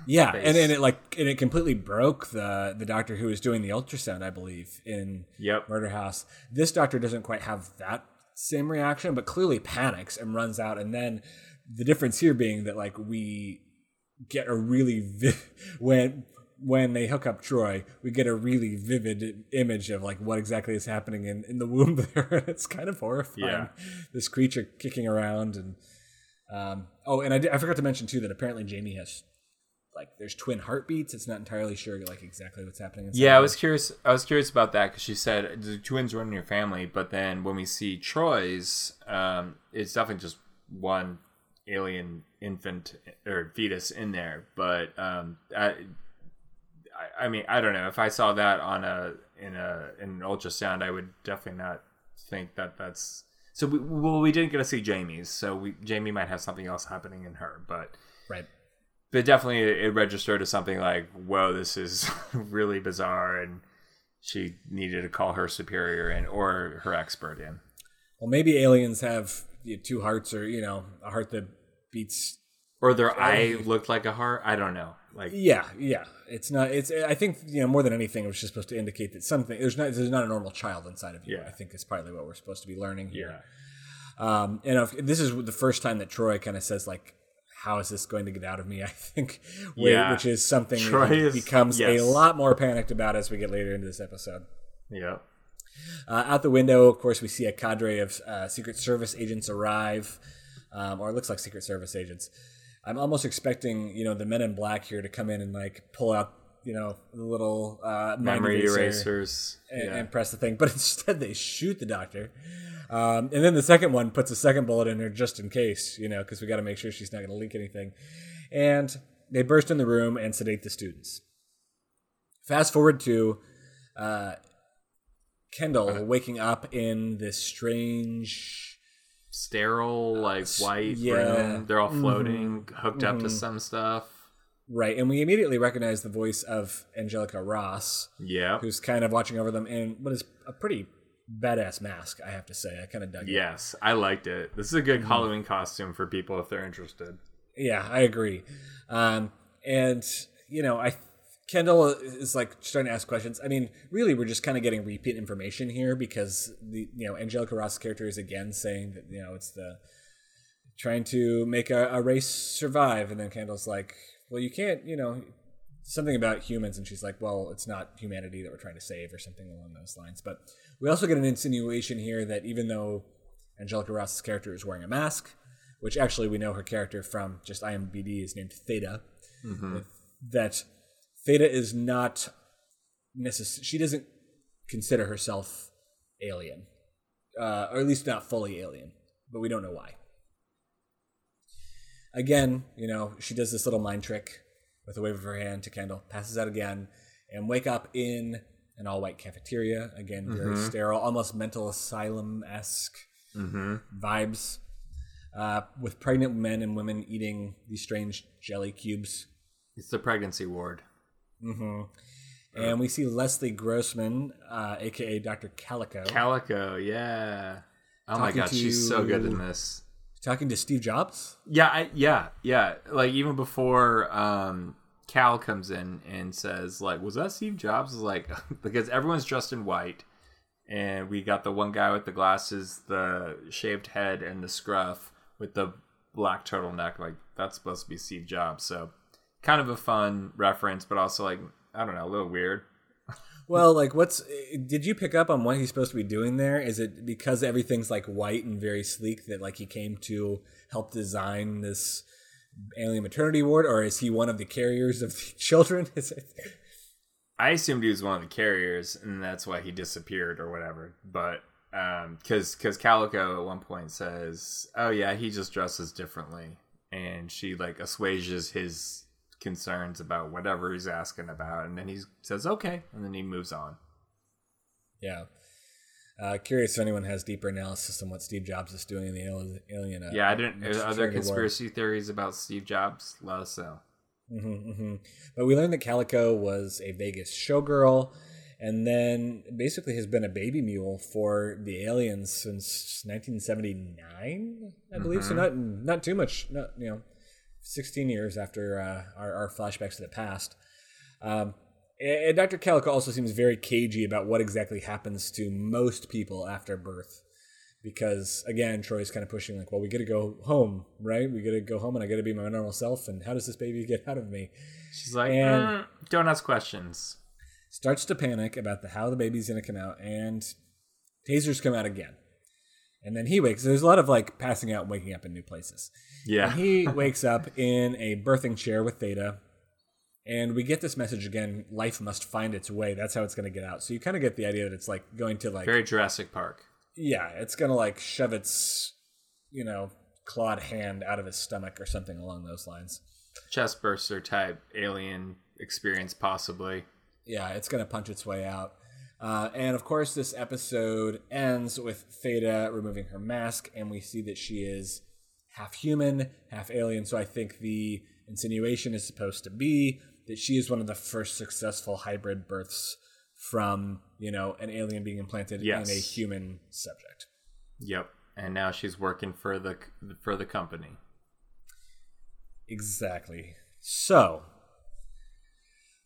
Yeah, face. and and it like and it completely broke the the doctor who was doing the ultrasound, I believe, in yep. Murder House. This doctor doesn't quite have that same reaction, but clearly panics and runs out. And then the difference here being that like we get a really vi- when. when they hook up Troy, we get a really vivid image of like what exactly is happening in, in the womb there. It's kind of horrifying. Yeah. This creature kicking around. And um, oh, and I, did, I forgot to mention too that apparently Jamie has like there's twin heartbeats. It's not entirely sure like exactly what's happening. Yeah, I was curious. I was curious about that because she said the twins were in your family, but then when we see Troy's, um, it's definitely just one alien infant or fetus in there. But um, I, I mean, I don't know. If I saw that on a in a in an ultrasound, I would definitely not think that that's so. We, well, we didn't get to see Jamie's, so we Jamie might have something else happening in her, but right. But definitely, it registered as something like, "Whoa, this is really bizarre," and she needed to call her superior in or her expert in. Well, maybe aliens have you know, two hearts, or you know, a heart that beats, or their eye looked like a heart. I don't know. Like yeah, yeah. It's not. It's. I think you know more than anything. It was just supposed to indicate that something. There's not. There's not a normal child inside of you. Yeah. I think is partly what we're supposed to be learning here. Yeah. Um, and if, this is the first time that Troy kind of says like, "How is this going to get out of me?" I think. Yeah. Which is something Troy that is, becomes yes. a lot more panicked about as we get later into this episode. Yeah. Uh, out the window, of course, we see a cadre of uh, Secret Service agents arrive, um, or it looks like Secret Service agents. I'm almost expecting, you know, the men in black here to come in and like pull out, you know, the little uh, memory erasers and, yeah. and press the thing. But instead, they shoot the doctor, um, and then the second one puts a second bullet in her just in case, you know, because we got to make sure she's not going to leak anything. And they burst in the room and sedate the students. Fast forward to uh, Kendall uh-huh. waking up in this strange. Sterile, like white yeah. room. They're all floating, mm-hmm. hooked mm-hmm. up to some stuff. Right, and we immediately recognize the voice of Angelica Ross. Yeah, who's kind of watching over them in what is a pretty badass mask, I have to say. I kind of dug yes, it. Yes, I liked it. This is a good mm-hmm. Halloween costume for people if they're interested. Yeah, I agree. Um, And, you know, I Kendall is like trying to ask questions. I mean, really, we're just kind of getting repeat information here because, the you know, Angelica Ross' character is again saying that, you know, it's the trying to make a, a race survive. And then Kendall's like, well, you can't, you know, something about humans. And she's like, well, it's not humanity that we're trying to save or something along those lines. But we also get an insinuation here that even though Angelica Ross's character is wearing a mask, which actually we know her character from just I M D B is named Theta, mm-hmm. that Theta is not necessary. She doesn't consider herself alien, uh, or at least not fully alien, but we don't know why. Again, you know, she does this little mind trick with a wave of her hand to Kendall, passes out again, and wake up in an all-white cafeteria. Again, very mm-hmm. sterile, almost mental asylum-esque mm-hmm. vibes, uh, with pregnant men and women eating these strange jelly cubes. It's the pregnancy ward. Mm-hmm. And we see Leslie Grossman, uh, a k a. Doctor Calico. Calico, yeah. Oh my God, to, she's so good in this. Talking to Steve Jobs? Yeah, I, yeah, yeah. Like, even before um, Cal comes in and says, like, was that Steve Jobs? Is like, because everyone's dressed in white, and we got the one guy with the glasses, the shaved head, and the scruff with the black turtleneck. Like, that's supposed to be Steve Jobs, so... Kind of a fun reference, but also, like, I don't know, a little weird. Well, like, what's... Did you pick up on what he's supposed to be doing there? Is it because everything's, like, white and very sleek that, like, he came to help design this alien maternity ward? Or is he one of the carriers of the children? Is it... I assumed he was one of the carriers, and that's why he disappeared or whatever. But, um, because because Calico at one point says, oh, yeah, he just dresses differently. And she, like, assuages his... concerns about whatever he's asking about, and then he says okay, and then he moves on. Yeah, uh, curious if anyone has deeper analysis on what Steve Jobs is doing in the Alien. Uh, yeah, I didn't. Are there conspiracy world. theories about Steve Jobs? Let us know. Mm-hmm, mm-hmm. But we learned that Calico was a Vegas showgirl, and then basically has been a baby mule for the aliens since nineteen seventy-nine, I believe. Mm-hmm. So not not too much. Not you know. sixteen years after uh, our, our flashbacks to the past. Um, and Doctor Calico also seems very cagey about what exactly happens to most people after birth. Because, again, Troy's kind of pushing, like, well, we got to go home, right? We got to go home and I got to be my normal self. And how does this baby get out of me? She's like, mm, don't ask questions. Starts to panic about the how the baby's going to come out. And tasers come out again. And then he wakes. There's a lot of, like, passing out and waking up in new places. Yeah. And he wakes up in a birthing chair with Theta. And we get this message again, life must find its way. That's how it's going to get out. So you kind of get the idea that it's, like, going to, like... Very Jurassic Park. Yeah. It's going to, like, shove its, you know, clawed hand out of his stomach or something along those lines. Chestburster type alien experience, possibly. Yeah. It's going to punch its way out. Uh, and, of course, this episode ends with Theta removing her mask, and we see that she is half human, half alien. So I think the insinuation is supposed to be that she is one of the first successful hybrid births from, you know, an alien being implanted yes. in a human subject. Yep. And now she's working for the for the company. Exactly. So,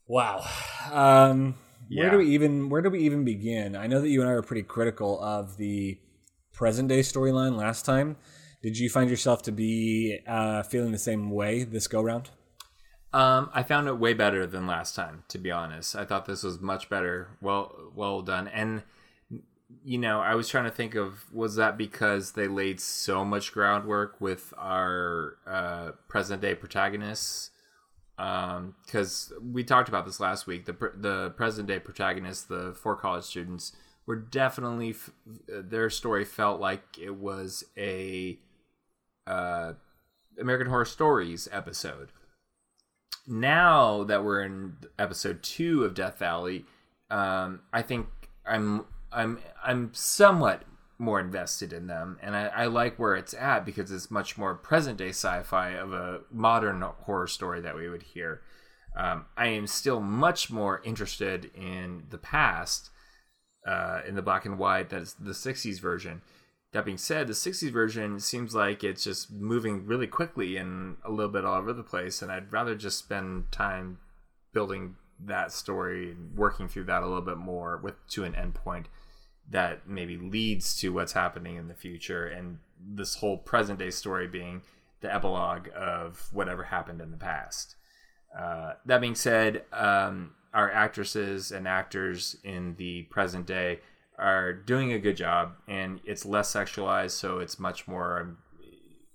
wow. Um... Yeah. Where do we even where do we even begin? I know that you and I were pretty critical of the present day storyline last time. Did you find yourself to be uh, feeling the same way this go round? Um, I found it way better than last time, to be honest. I thought this was much better, well well done. And you know, I was trying to think of, was that because they laid so much groundwork with our uh, present day protagonists? Um, because we talked about this last week, the the present day protagonists, the four college students, were definitely f- their story felt like it was a uh, American Horror Stories episode. Now that we're in episode two of Death Valley, um, I think I'm I'm I'm somewhat more invested in them, and I, I like where it's at because it's much more present day sci-fi of a modern horror story that we would hear. Um, I am still much more interested in the past, uh, in the black and white, that's the sixties version. That being said, the sixties version seems like it's just moving really quickly and a little bit all over the place, and I'd rather just spend time building that story, working through that a little bit more with to an endpoint that maybe leads to what's happening in the future, and this whole present day story being the epilogue of whatever happened in the past. Uh, that being said, um, our actresses and actors in the present day are doing a good job, and it's less sexualized, so it's much more,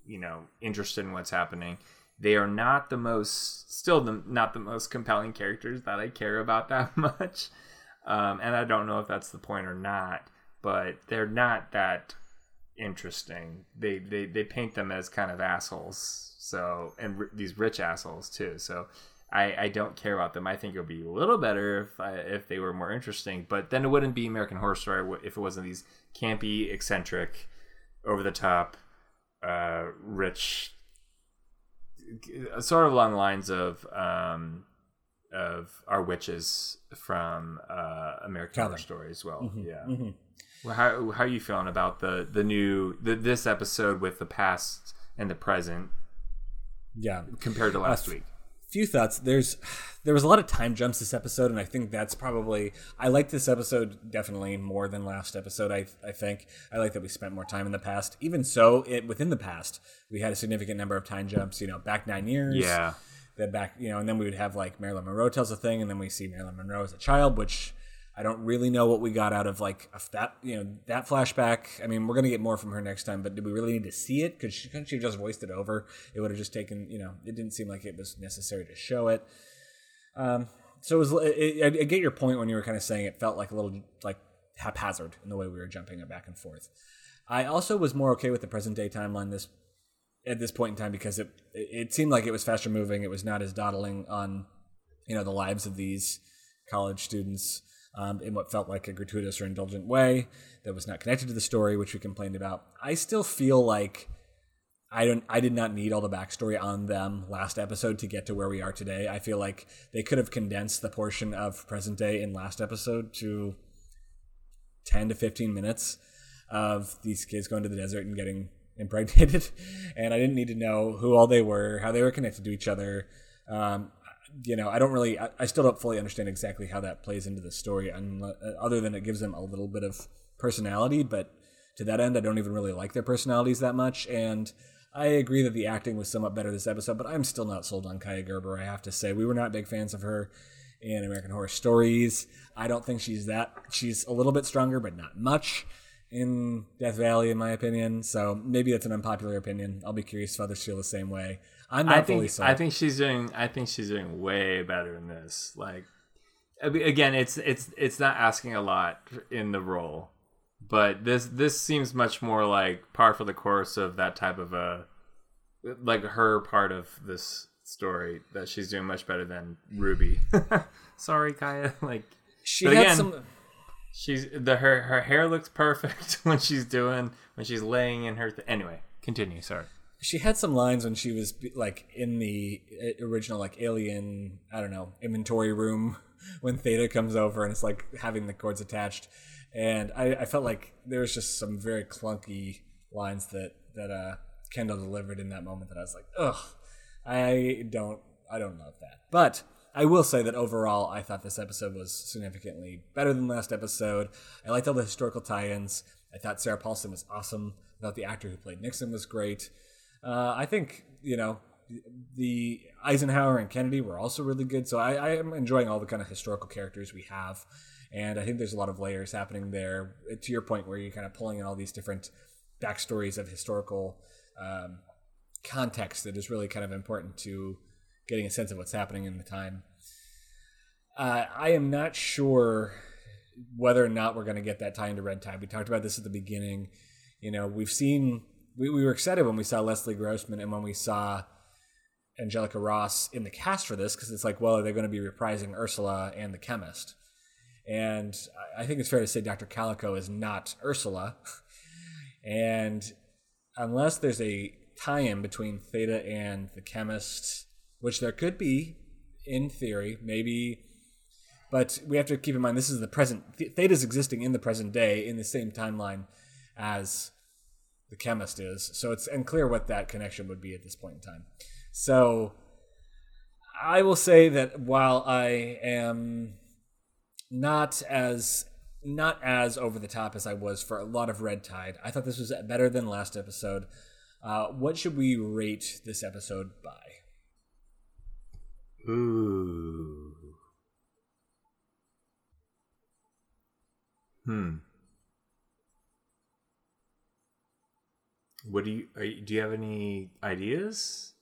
you know, interested in what's happening. They are not the most, still the, not the most compelling characters that I care about that much. Um, and I don't know if that's the point or not, but they're not that interesting. They they, they paint them as kind of assholes, so and r- these rich assholes too. So I, I don't care about them. I think it would be a little better if I, if they were more interesting, but then it wouldn't be American Horror Story if it wasn't these campy, eccentric, over the top, uh, rich, sort of along the lines of um, of our witches from uh, American Horror Story as well. Mm-hmm. Yeah. Mm-hmm. Well, how how are you feeling about the the new the, this episode with the past and the present? Yeah, compared to last uh, week. Few thoughts. There's there was a lot of time jumps this episode, and I think that's probably I liked this episode definitely more than last episode. I I think I like that we spent more time in the past. Even so, it within the past we had a significant number of time jumps. You know, back nine years. Yeah. Then back, you know, and then we would have like Marilyn Monroe tells a thing, and then we see Marilyn Monroe as a child, which I don't really know what we got out of like that, you know, that flashback. I mean, we're going to get more from her next time, but do we really need to see it? Because she couldn't she just voiced it over? It would have just taken, you know, it didn't seem like it was necessary to show it. Um, so it was. It, I, I get your point when you were kind of saying it felt like a little like haphazard in the way we were jumping back and forth. I also was more okay with the present day timeline this at this point in time because it it seemed like it was faster moving. It was not as dawdling on, you know, the lives of these college students. Um, in what felt like a gratuitous or indulgent way that was not connected to the story, which we complained about. I still feel like I don't. I did not need all the backstory on them last episode to get to where we are today. I feel like they could have condensed the portion of present day in last episode to ten to fifteen minutes of these kids going to the desert and getting impregnated. And I didn't need to know who all they were, how they were connected to each other. Um, You know, I don't really, I, I still don't fully understand exactly how that plays into the story, unless, other than it gives them a little bit of personality. But to that end, I don't even really like their personalities that much. And I agree that the acting was somewhat better this episode, but I'm still not sold on Kaia Gerber, I have to say. We were not big fans of her in American Horror Stories. I don't think she's that, she's a little bit stronger, but not much in Death Valley, in my opinion. So maybe that's an unpopular opinion. I'll be curious if others feel the same way. I'm not I think, fully sold. I think she's doing. I think she's doing way better in this. Like, again, it's it's it's not asking a lot in the role, but this this seems much more like par for the course of that type of a, like her part of this story that she's doing much better than Ruby. Sorry, Kaia. Like she but had again, some. She's the her her hair looks perfect when she's doing when she's laying in her. Th- anyway, continue. Sorry. She had some lines when she was like in the original like alien, I don't know, inventory room when Theta comes over and it's like having the cords attached. And I, I felt like there was just some very clunky lines that, that uh, Kendall delivered in that moment that I was like, ugh, I don't, I don't love that. But I will say that overall, I thought this episode was significantly better than last episode. I liked all the historical tie-ins. I thought Sarah Paulson was awesome. I thought the actor who played Nixon was great. Uh, I think, you know, the Eisenhower and Kennedy were also really good. So I, I am enjoying all the kind of historical characters we have. And I think there's a lot of layers happening there, to your point, where you're kind of pulling in all these different backstories of historical um, context that is really kind of important to getting a sense of what's happening in the time. Uh, I am not sure whether or not we're going to get that tie into Red Tide. We talked about this at the beginning. You know, we've seen... We we were excited when we saw Leslie Grossman and when we saw Angelica Ross in the cast for this, because it's like, well, are they going to be reprising Ursula and the chemist? And I think it's fair to say Doctor Calico is not Ursula. And unless there's a tie-in between Theta and the chemist, which there could be in theory, maybe... But we have to keep in mind this is the present... Theta's existing in the present day in the same timeline as... the chemist is. So it's unclear what that connection would be at this point in time. So I will say that while I am not as not as over the top as I was for a lot of Red Tide, I thought this was better than last episode. Uh, what should we rate this episode by? Ooh. Hmm. What do you, are you do you have any ideas?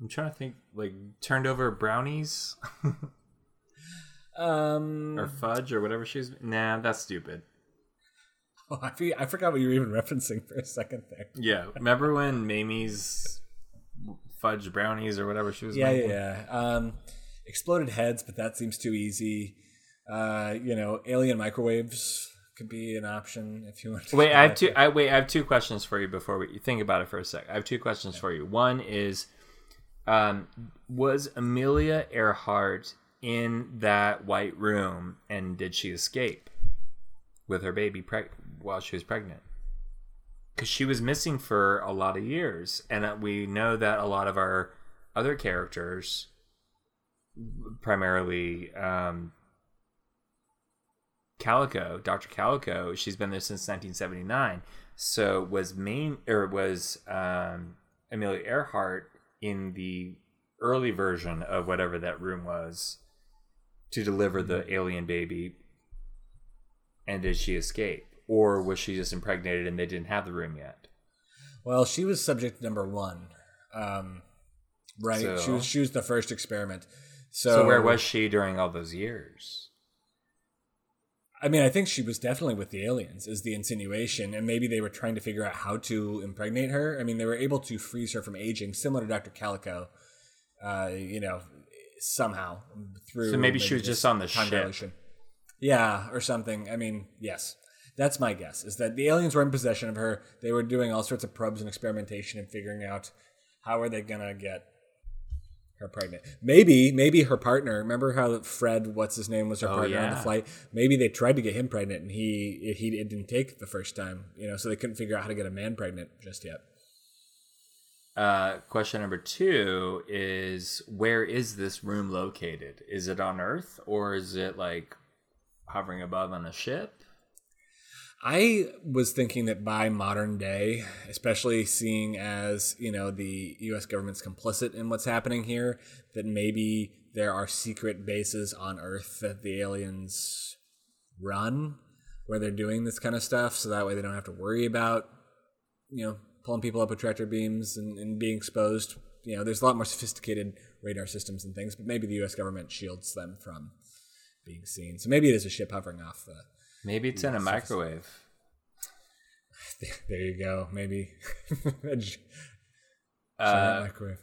I'm trying to think, like, turned over brownies? um, or fudge or whatever she's... Nah, that's stupid. Oh, I, feel, I forgot what you were even referencing for a second there. Yeah, remember when Mamie's fudge brownies or whatever she was yeah, making? Yeah, yeah. Um, exploded heads, but that seems too easy. Uh, you know, alien microwaves could be an option if you want to... Wait, I have two, I, wait, I have two questions for you before we... Think about it for a sec. I have two questions yeah. for you. One is... Um, was Amelia Earhart in that white room, and did she escape with her baby preg- while she was pregnant? Because she was missing for a lot of years, and we know that a lot of our other characters, primarily um, Calico, Doctor Calico, she's been there since nineteen seventy-nine. So was Mamie or was um, Amelia Earhart in the early version of whatever that room was to deliver the alien baby, and did she escape, or was she just impregnated and they didn't have the room yet? Well, she was subject number one, um, right? So, she was she was the first experiment. So, so where was she during all those years? I mean, I think she was definitely with the aliens, is the insinuation. And maybe they were trying to figure out how to impregnate her. I mean, they were able to freeze her from aging, similar to Doctor Calico, uh, you know, somehow. through. So maybe, maybe she was just on the ship. Yeah, or something. I mean, yes. That's my guess, is that the aliens were in possession of her. They were doing all sorts of probes and experimentation and figuring out how are they going to get her pregnant. Maybe, maybe her partner. Remember how Fred, what's his name, was her oh, partner yeah. on the flight? Maybe they tried to get him pregnant, and he he it didn't take the first time. You know, so they couldn't figure out how to get a man pregnant just yet. Uh, question number two is, where is this room located? Is it on Earth, or is it like hovering above on a ship? I was thinking that by modern day, especially seeing as, you know, the U S government's complicit in what's happening here, that maybe there are secret bases on Earth that the aliens run where they're doing this kind of stuff. So that way they don't have to worry about, you know, pulling people up with tractor beams and, and being exposed. You know, there's a lot more sophisticated radar systems and things, but maybe the U S government shields them from being seen. So maybe it is a ship hovering off the... Maybe it's in a microwave. There you go. Maybe. uh, microwave.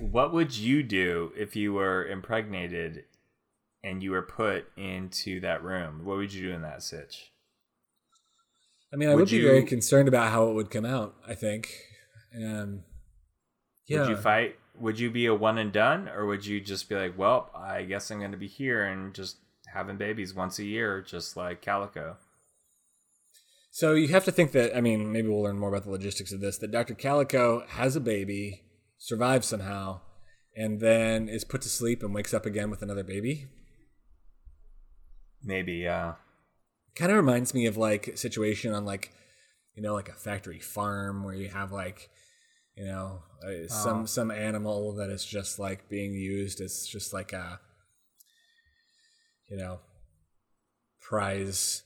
What would you do if you were impregnated and you were put into that room? What would you do in that sitch? I mean, I would, would be you, very concerned about how it would come out, I think. Um, yeah. Would you fight? Would you be a one and done? Or would you just be like, well, I guess I'm going to be here and just... having babies once a year, just like Calico. So you have to think that, I mean, maybe we'll learn more about the logistics of this, that Doctor Calico has a baby, survives somehow, and then is put to sleep and wakes up again with another baby. Maybe, yeah. Uh... Kind of reminds me of, like, a situation on, like, you know, like a factory farm where you have, like, you know, uh, some, um, some animal that is just, like, being used as just, like, a you know, prize.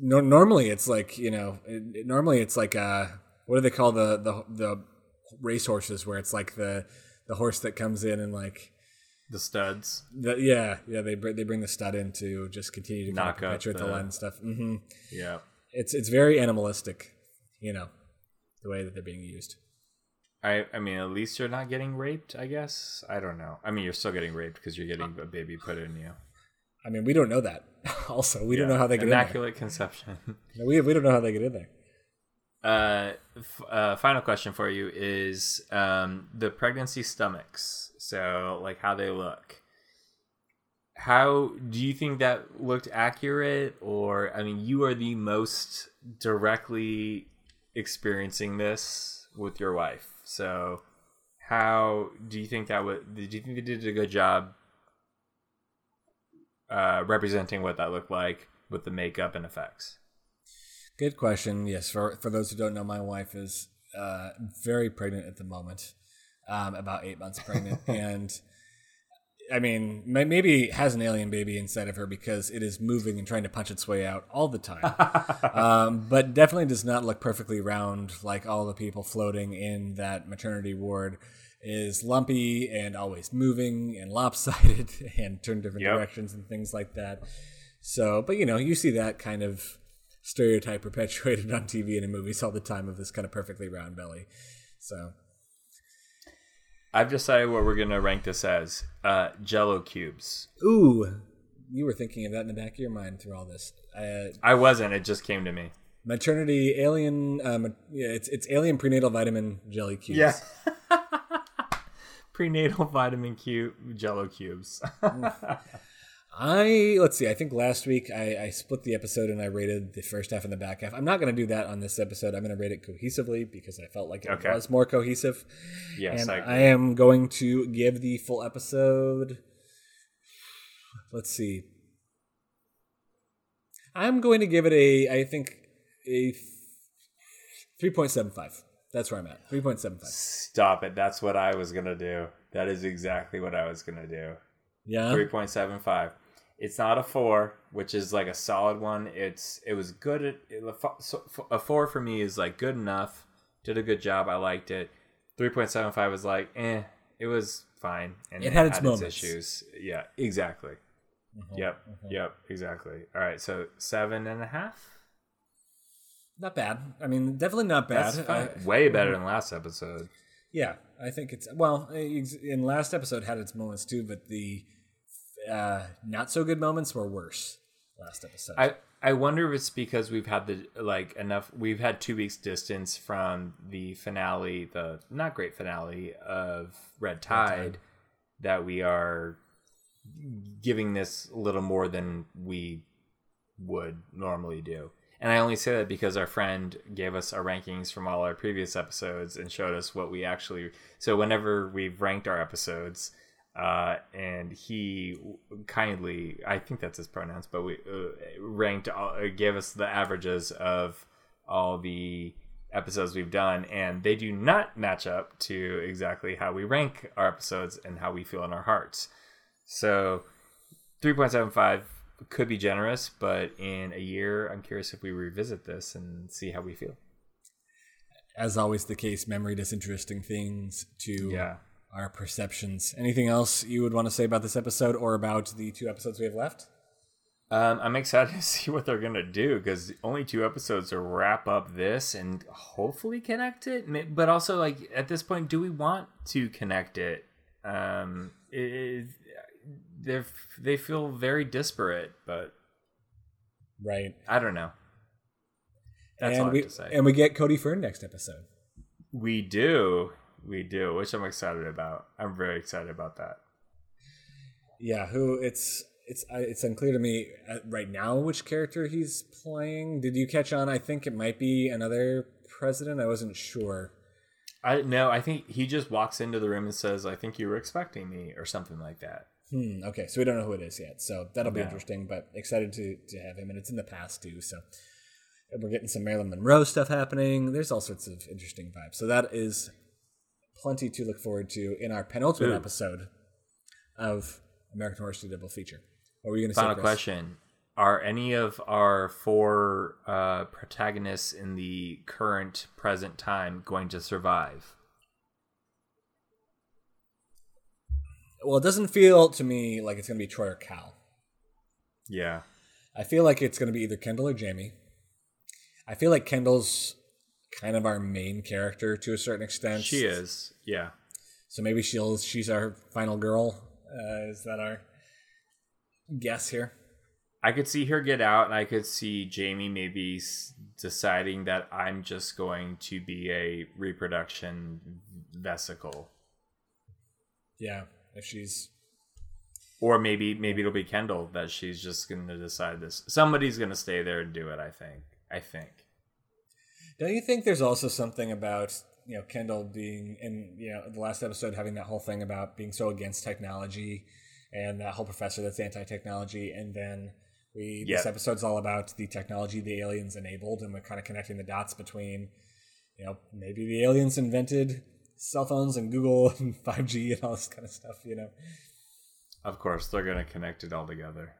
No, normally it's like, you know, it, it, normally it's like, uh, what do they call the, the, the race horses where it's like the, the horse that comes in and like the studs. The, yeah. Yeah. They bring, they bring the stud in to just continue to knock kind of perpetuate the, the line and stuff. Mm-hmm. Yeah. It's, it's very animalistic, you know, the way that they're being used. I, I mean, at least you're not getting raped, I guess. I don't know. I mean, you're still getting raped because you're getting a baby put in you. I mean, we don't know that. Also, we yeah. don't know how they get Immaculate in there. Immaculate conception. No, we, we don't know how they get in there. Uh, f- uh, final question for you is um, the pregnancy stomachs. So, like, how they look. How do you think that looked accurate? Or, I mean, you are the most directly experiencing this with your wife. So how do you think that would, did you think they did a good job uh, representing what that looked like with the makeup and effects? Good question. Yes. For, for those who don't know, my wife is uh, very pregnant at the moment, um, about eight months pregnant. And I mean, maybe has an alien baby inside of her because it is moving and trying to punch its way out all the time. um, but definitely does not look perfectly round like all the people floating in that maternity ward. Is lumpy and always moving and lopsided and turn different yep. directions and things like that. So, but you know, you see that kind of stereotype perpetuated on T V and in movies all the time of this kind of perfectly round belly. So, I've decided what we're going to rank this as. Uh, Jello cubes. Ooh, you were thinking of that in the back of your mind through all this. Uh, I wasn't. It just came to me. Maternity alien. Um, yeah, it's it's alien prenatal vitamin jelly cubes. Yeah. Prenatal vitamin Q Jello cubes. I let's see. I think last week I, I split the episode and I rated the first half and the back half. I'm not going to do that on this episode. I'm going to rate it cohesively because I felt like it okay. was more cohesive. Yes, and I agree. I am going to give the full episode. Let's see. I'm going to give it a. I think a three point seven five. That's where I'm at. three point seven five. Stop it. That's what I was going to do. That is exactly what I was going to do. Yeah. three point seven five. It's not a four, which is like a solid one. It's It was good. At, a four for me is like good enough. Did a good job. I liked it. three point seven five was like, eh, it was fine. And it had its, had its issues. Yeah, exactly. Mm-hmm. Yep. Mm-hmm. Yep. Exactly. All right. So seven and a half. Not bad. I mean, definitely not bad. That's uh, way better than last episode. Yeah, I think it's... Well, in last episode had its moments too, but the uh, not-so-good moments were worse last episode. I, I wonder if it's because we've had the like enough... We've had two weeks distance from the finale, the not-great finale of Red Tide, Red Tide, that we are giving this a little more than we would normally do. And I only say that because our friend gave us our rankings from all our previous episodes and showed us what we actually... So whenever we've ranked our episodes, uh, and he kindly, I think that's his pronouns, but we uh, ranked, all, gave us the averages of all the episodes we've done, and they do not match up to exactly how we rank our episodes and how we feel in our hearts. So three point seven five... could be generous, but in a year, I'm curious if we revisit this and see how we feel. As always the case, memory does interesting things to yeah. our perceptions. Anything else you would want to say about this episode or about the two episodes we have left? Um, I'm excited to see what they're going to do because only two episodes to wrap up this and hopefully connect it. But also, like at this point, do we want to connect it? Um, it They they feel very disparate, but right. I don't know. That's and all we, I have to say. And we get Cody Fern next episode. We do, we do, which I'm excited about. I'm very excited about that. Yeah, who it's it's it's unclear to me right now which character he's playing. Did you catch on? I think it might be another president. I wasn't sure. I no, I think he just walks into the room and says, "I think you were expecting me," or something like that. Hmm, okay, so we don't know who it is yet, so that'll be yeah. interesting, but excited to, to have him, and it's in the past, too, so we're getting some Marilyn Monroe stuff happening. There's all sorts of interesting vibes, so that is plenty to look forward to in our penultimate Ooh. episode of American Horror Story Double Feature. What were you going to say, Chris? Final question. Are any of our four uh, protagonists in the current, present time going to survive? Well, it doesn't feel to me like it's going to be Troy or Cal. Yeah. I feel like it's going to be either Kendall or Jamie. I feel like Kendall's kind of our main character to a certain extent. She is, yeah. So maybe she'll she's our final girl. Uh, is that our guess here? I could see her get out, and I could see Jamie maybe deciding that I'm just going to be a reproduction vesicle. Yeah. If she's, or maybe maybe it'll be Kendall that she's just going to decide this. Somebody's going to stay there and do it. I think. I think. Don't you think there's also something about, you know, Kendall being in, you know, the last episode having that whole thing about being so against technology and that whole professor that's anti-technology, and then we yep. this episode's all about the technology the aliens enabled, and we're kind of connecting the dots between, you know, maybe the aliens invented cell phones and Google and five G and all this kind of stuff, you know. Of course, they're going to connect it all together.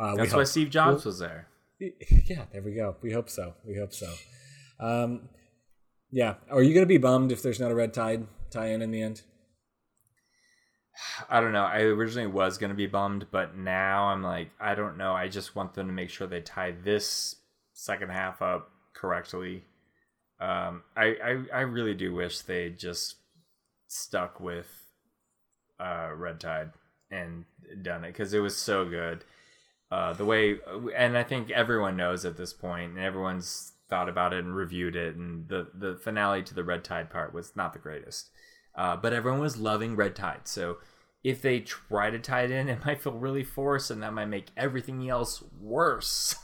Uh, That's why Steve Jobs was there. Yeah, there we go. We hope so. We hope so. Um, yeah. Are you going to be bummed if there's not a Red Tide tie-in in the end? I don't know. I originally was going to be bummed, but now I'm like, I don't know. I just want them to make sure they tie this second half up correctly. Um, I, I, I really do wish they just stuck with uh, Red Tide and done it, because it was so good. Uh, the way, and I think everyone knows at this point, and everyone's thought about it and reviewed it, and the, the finale to the Red Tide part was not the greatest. Uh, but everyone was loving Red Tide, so if they try to tie it in, it might feel really forced, and that might make everything else worse.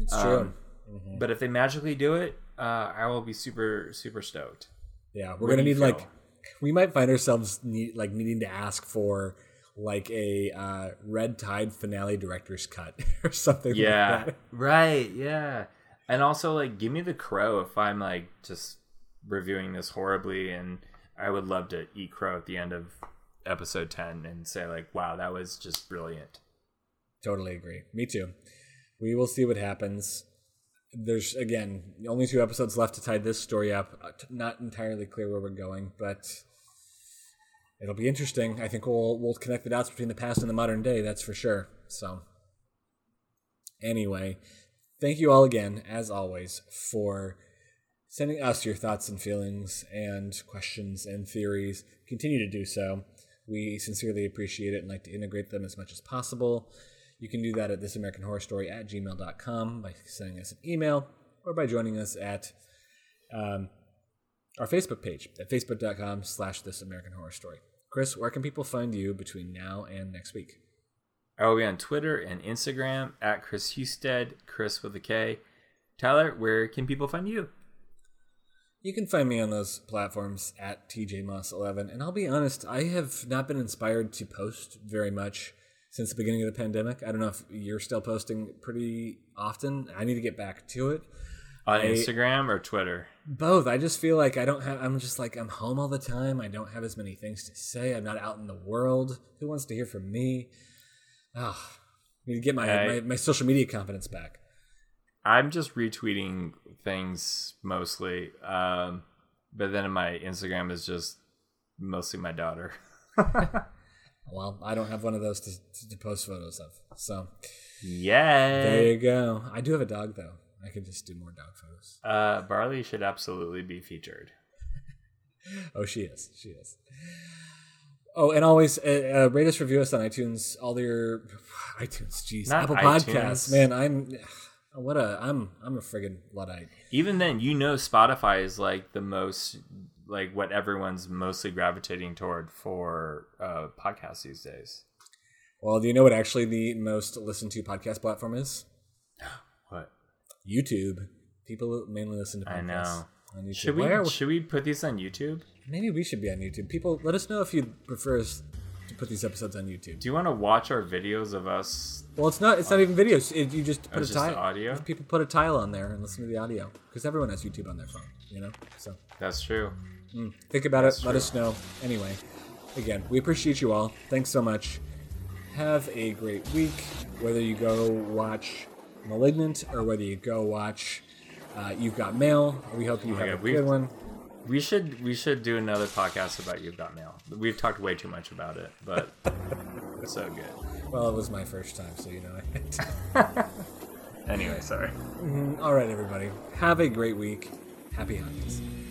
It's um, true. Mm-hmm. But if they magically do it, uh, I will be super, super stoked. Yeah, we're going to need, feel? like, we might find ourselves need, like needing to ask for... like a uh, Red Tide finale director's cut or something yeah, like that. Right, yeah. And also, like, give me the crow if I'm, like, just reviewing this horribly, and I would love to eat crow at the end of episode ten and say, like, wow, that was just brilliant. Totally agree. Me too. We will see what happens. There's, again, only two episodes left to tie this story up. Not entirely clear where we're going, but... it'll be interesting. I think we'll we'll connect the dots between the past and the modern day, that's for sure. So anyway, thank you all again, as always, for sending us your thoughts and feelings and questions and theories. Continue to do so. We sincerely appreciate it and like to integrate them as much as possible. You can do that at this american horror story at gmail dot com by sending us an email or by joining us at... Um, our Facebook page at facebook.com slash This American Horror Story. Chris, where can people find you between now and next week? I will be on Twitter and Instagram at Chris Husted, Chris with a K. Tyler, where can people find you? You can find me on those platforms at T J Moss eleven. And I'll be honest, I have not been inspired to post very much since the beginning of the pandemic. I don't know if you're still posting pretty often. I need to get back to it. On Instagram I, or Twitter? Both. I just feel like I don't have, I'm just like, I'm home all the time. I don't have as many things to say. I'm not out in the world. Who wants to hear from me? Oh, I need to get my, I, my, my social media confidence back. I'm just retweeting things mostly. Um, but then my Instagram is just mostly my daughter. Well, I don't have one of those to, to, to post photos of. So, yeah. There you go. I do have a dog, though. I could just do more dog photos. Uh, Barley should absolutely be featured. Oh, she is. She is. Oh, and always uh, uh, rate us, review us on iTunes. All your iTunes, jeez, Apple Podcasts. Man, I'm what a I'm I'm a friggin' Luddite. Even then, you know, Spotify is like the most like what everyone's mostly gravitating toward for uh, podcasts these days. Well, do you know what actually the most listened to podcast platform is? What? YouTube. People mainly listen to podcasts. I know. On YouTube. Should we Where? should we put these on YouTube? Maybe we should be on YouTube. People, let us know if you prefer us to put these episodes on YouTube. Do you want to watch our videos of us? Well, it's not. It's not even videos. It, you just put oh, a tile. Audio. People put a tile on there and listen to the audio because everyone has YouTube on their phone. You know. So that's true. Mm, think about that's it. True. Let us know. Anyway, again, we appreciate you all. Thanks so much. Have a great week. Whether you go watch Malignant or whether you go watch uh, You've Got Mail. We hope you oh have God, a we, good one. We should we should do another podcast about You've Got Mail. We've talked way too much about it, but it's so good. Well, it was my first time, so you know I had to. Anyway, sorry. All right, everybody. Have a great week. Happy holidays.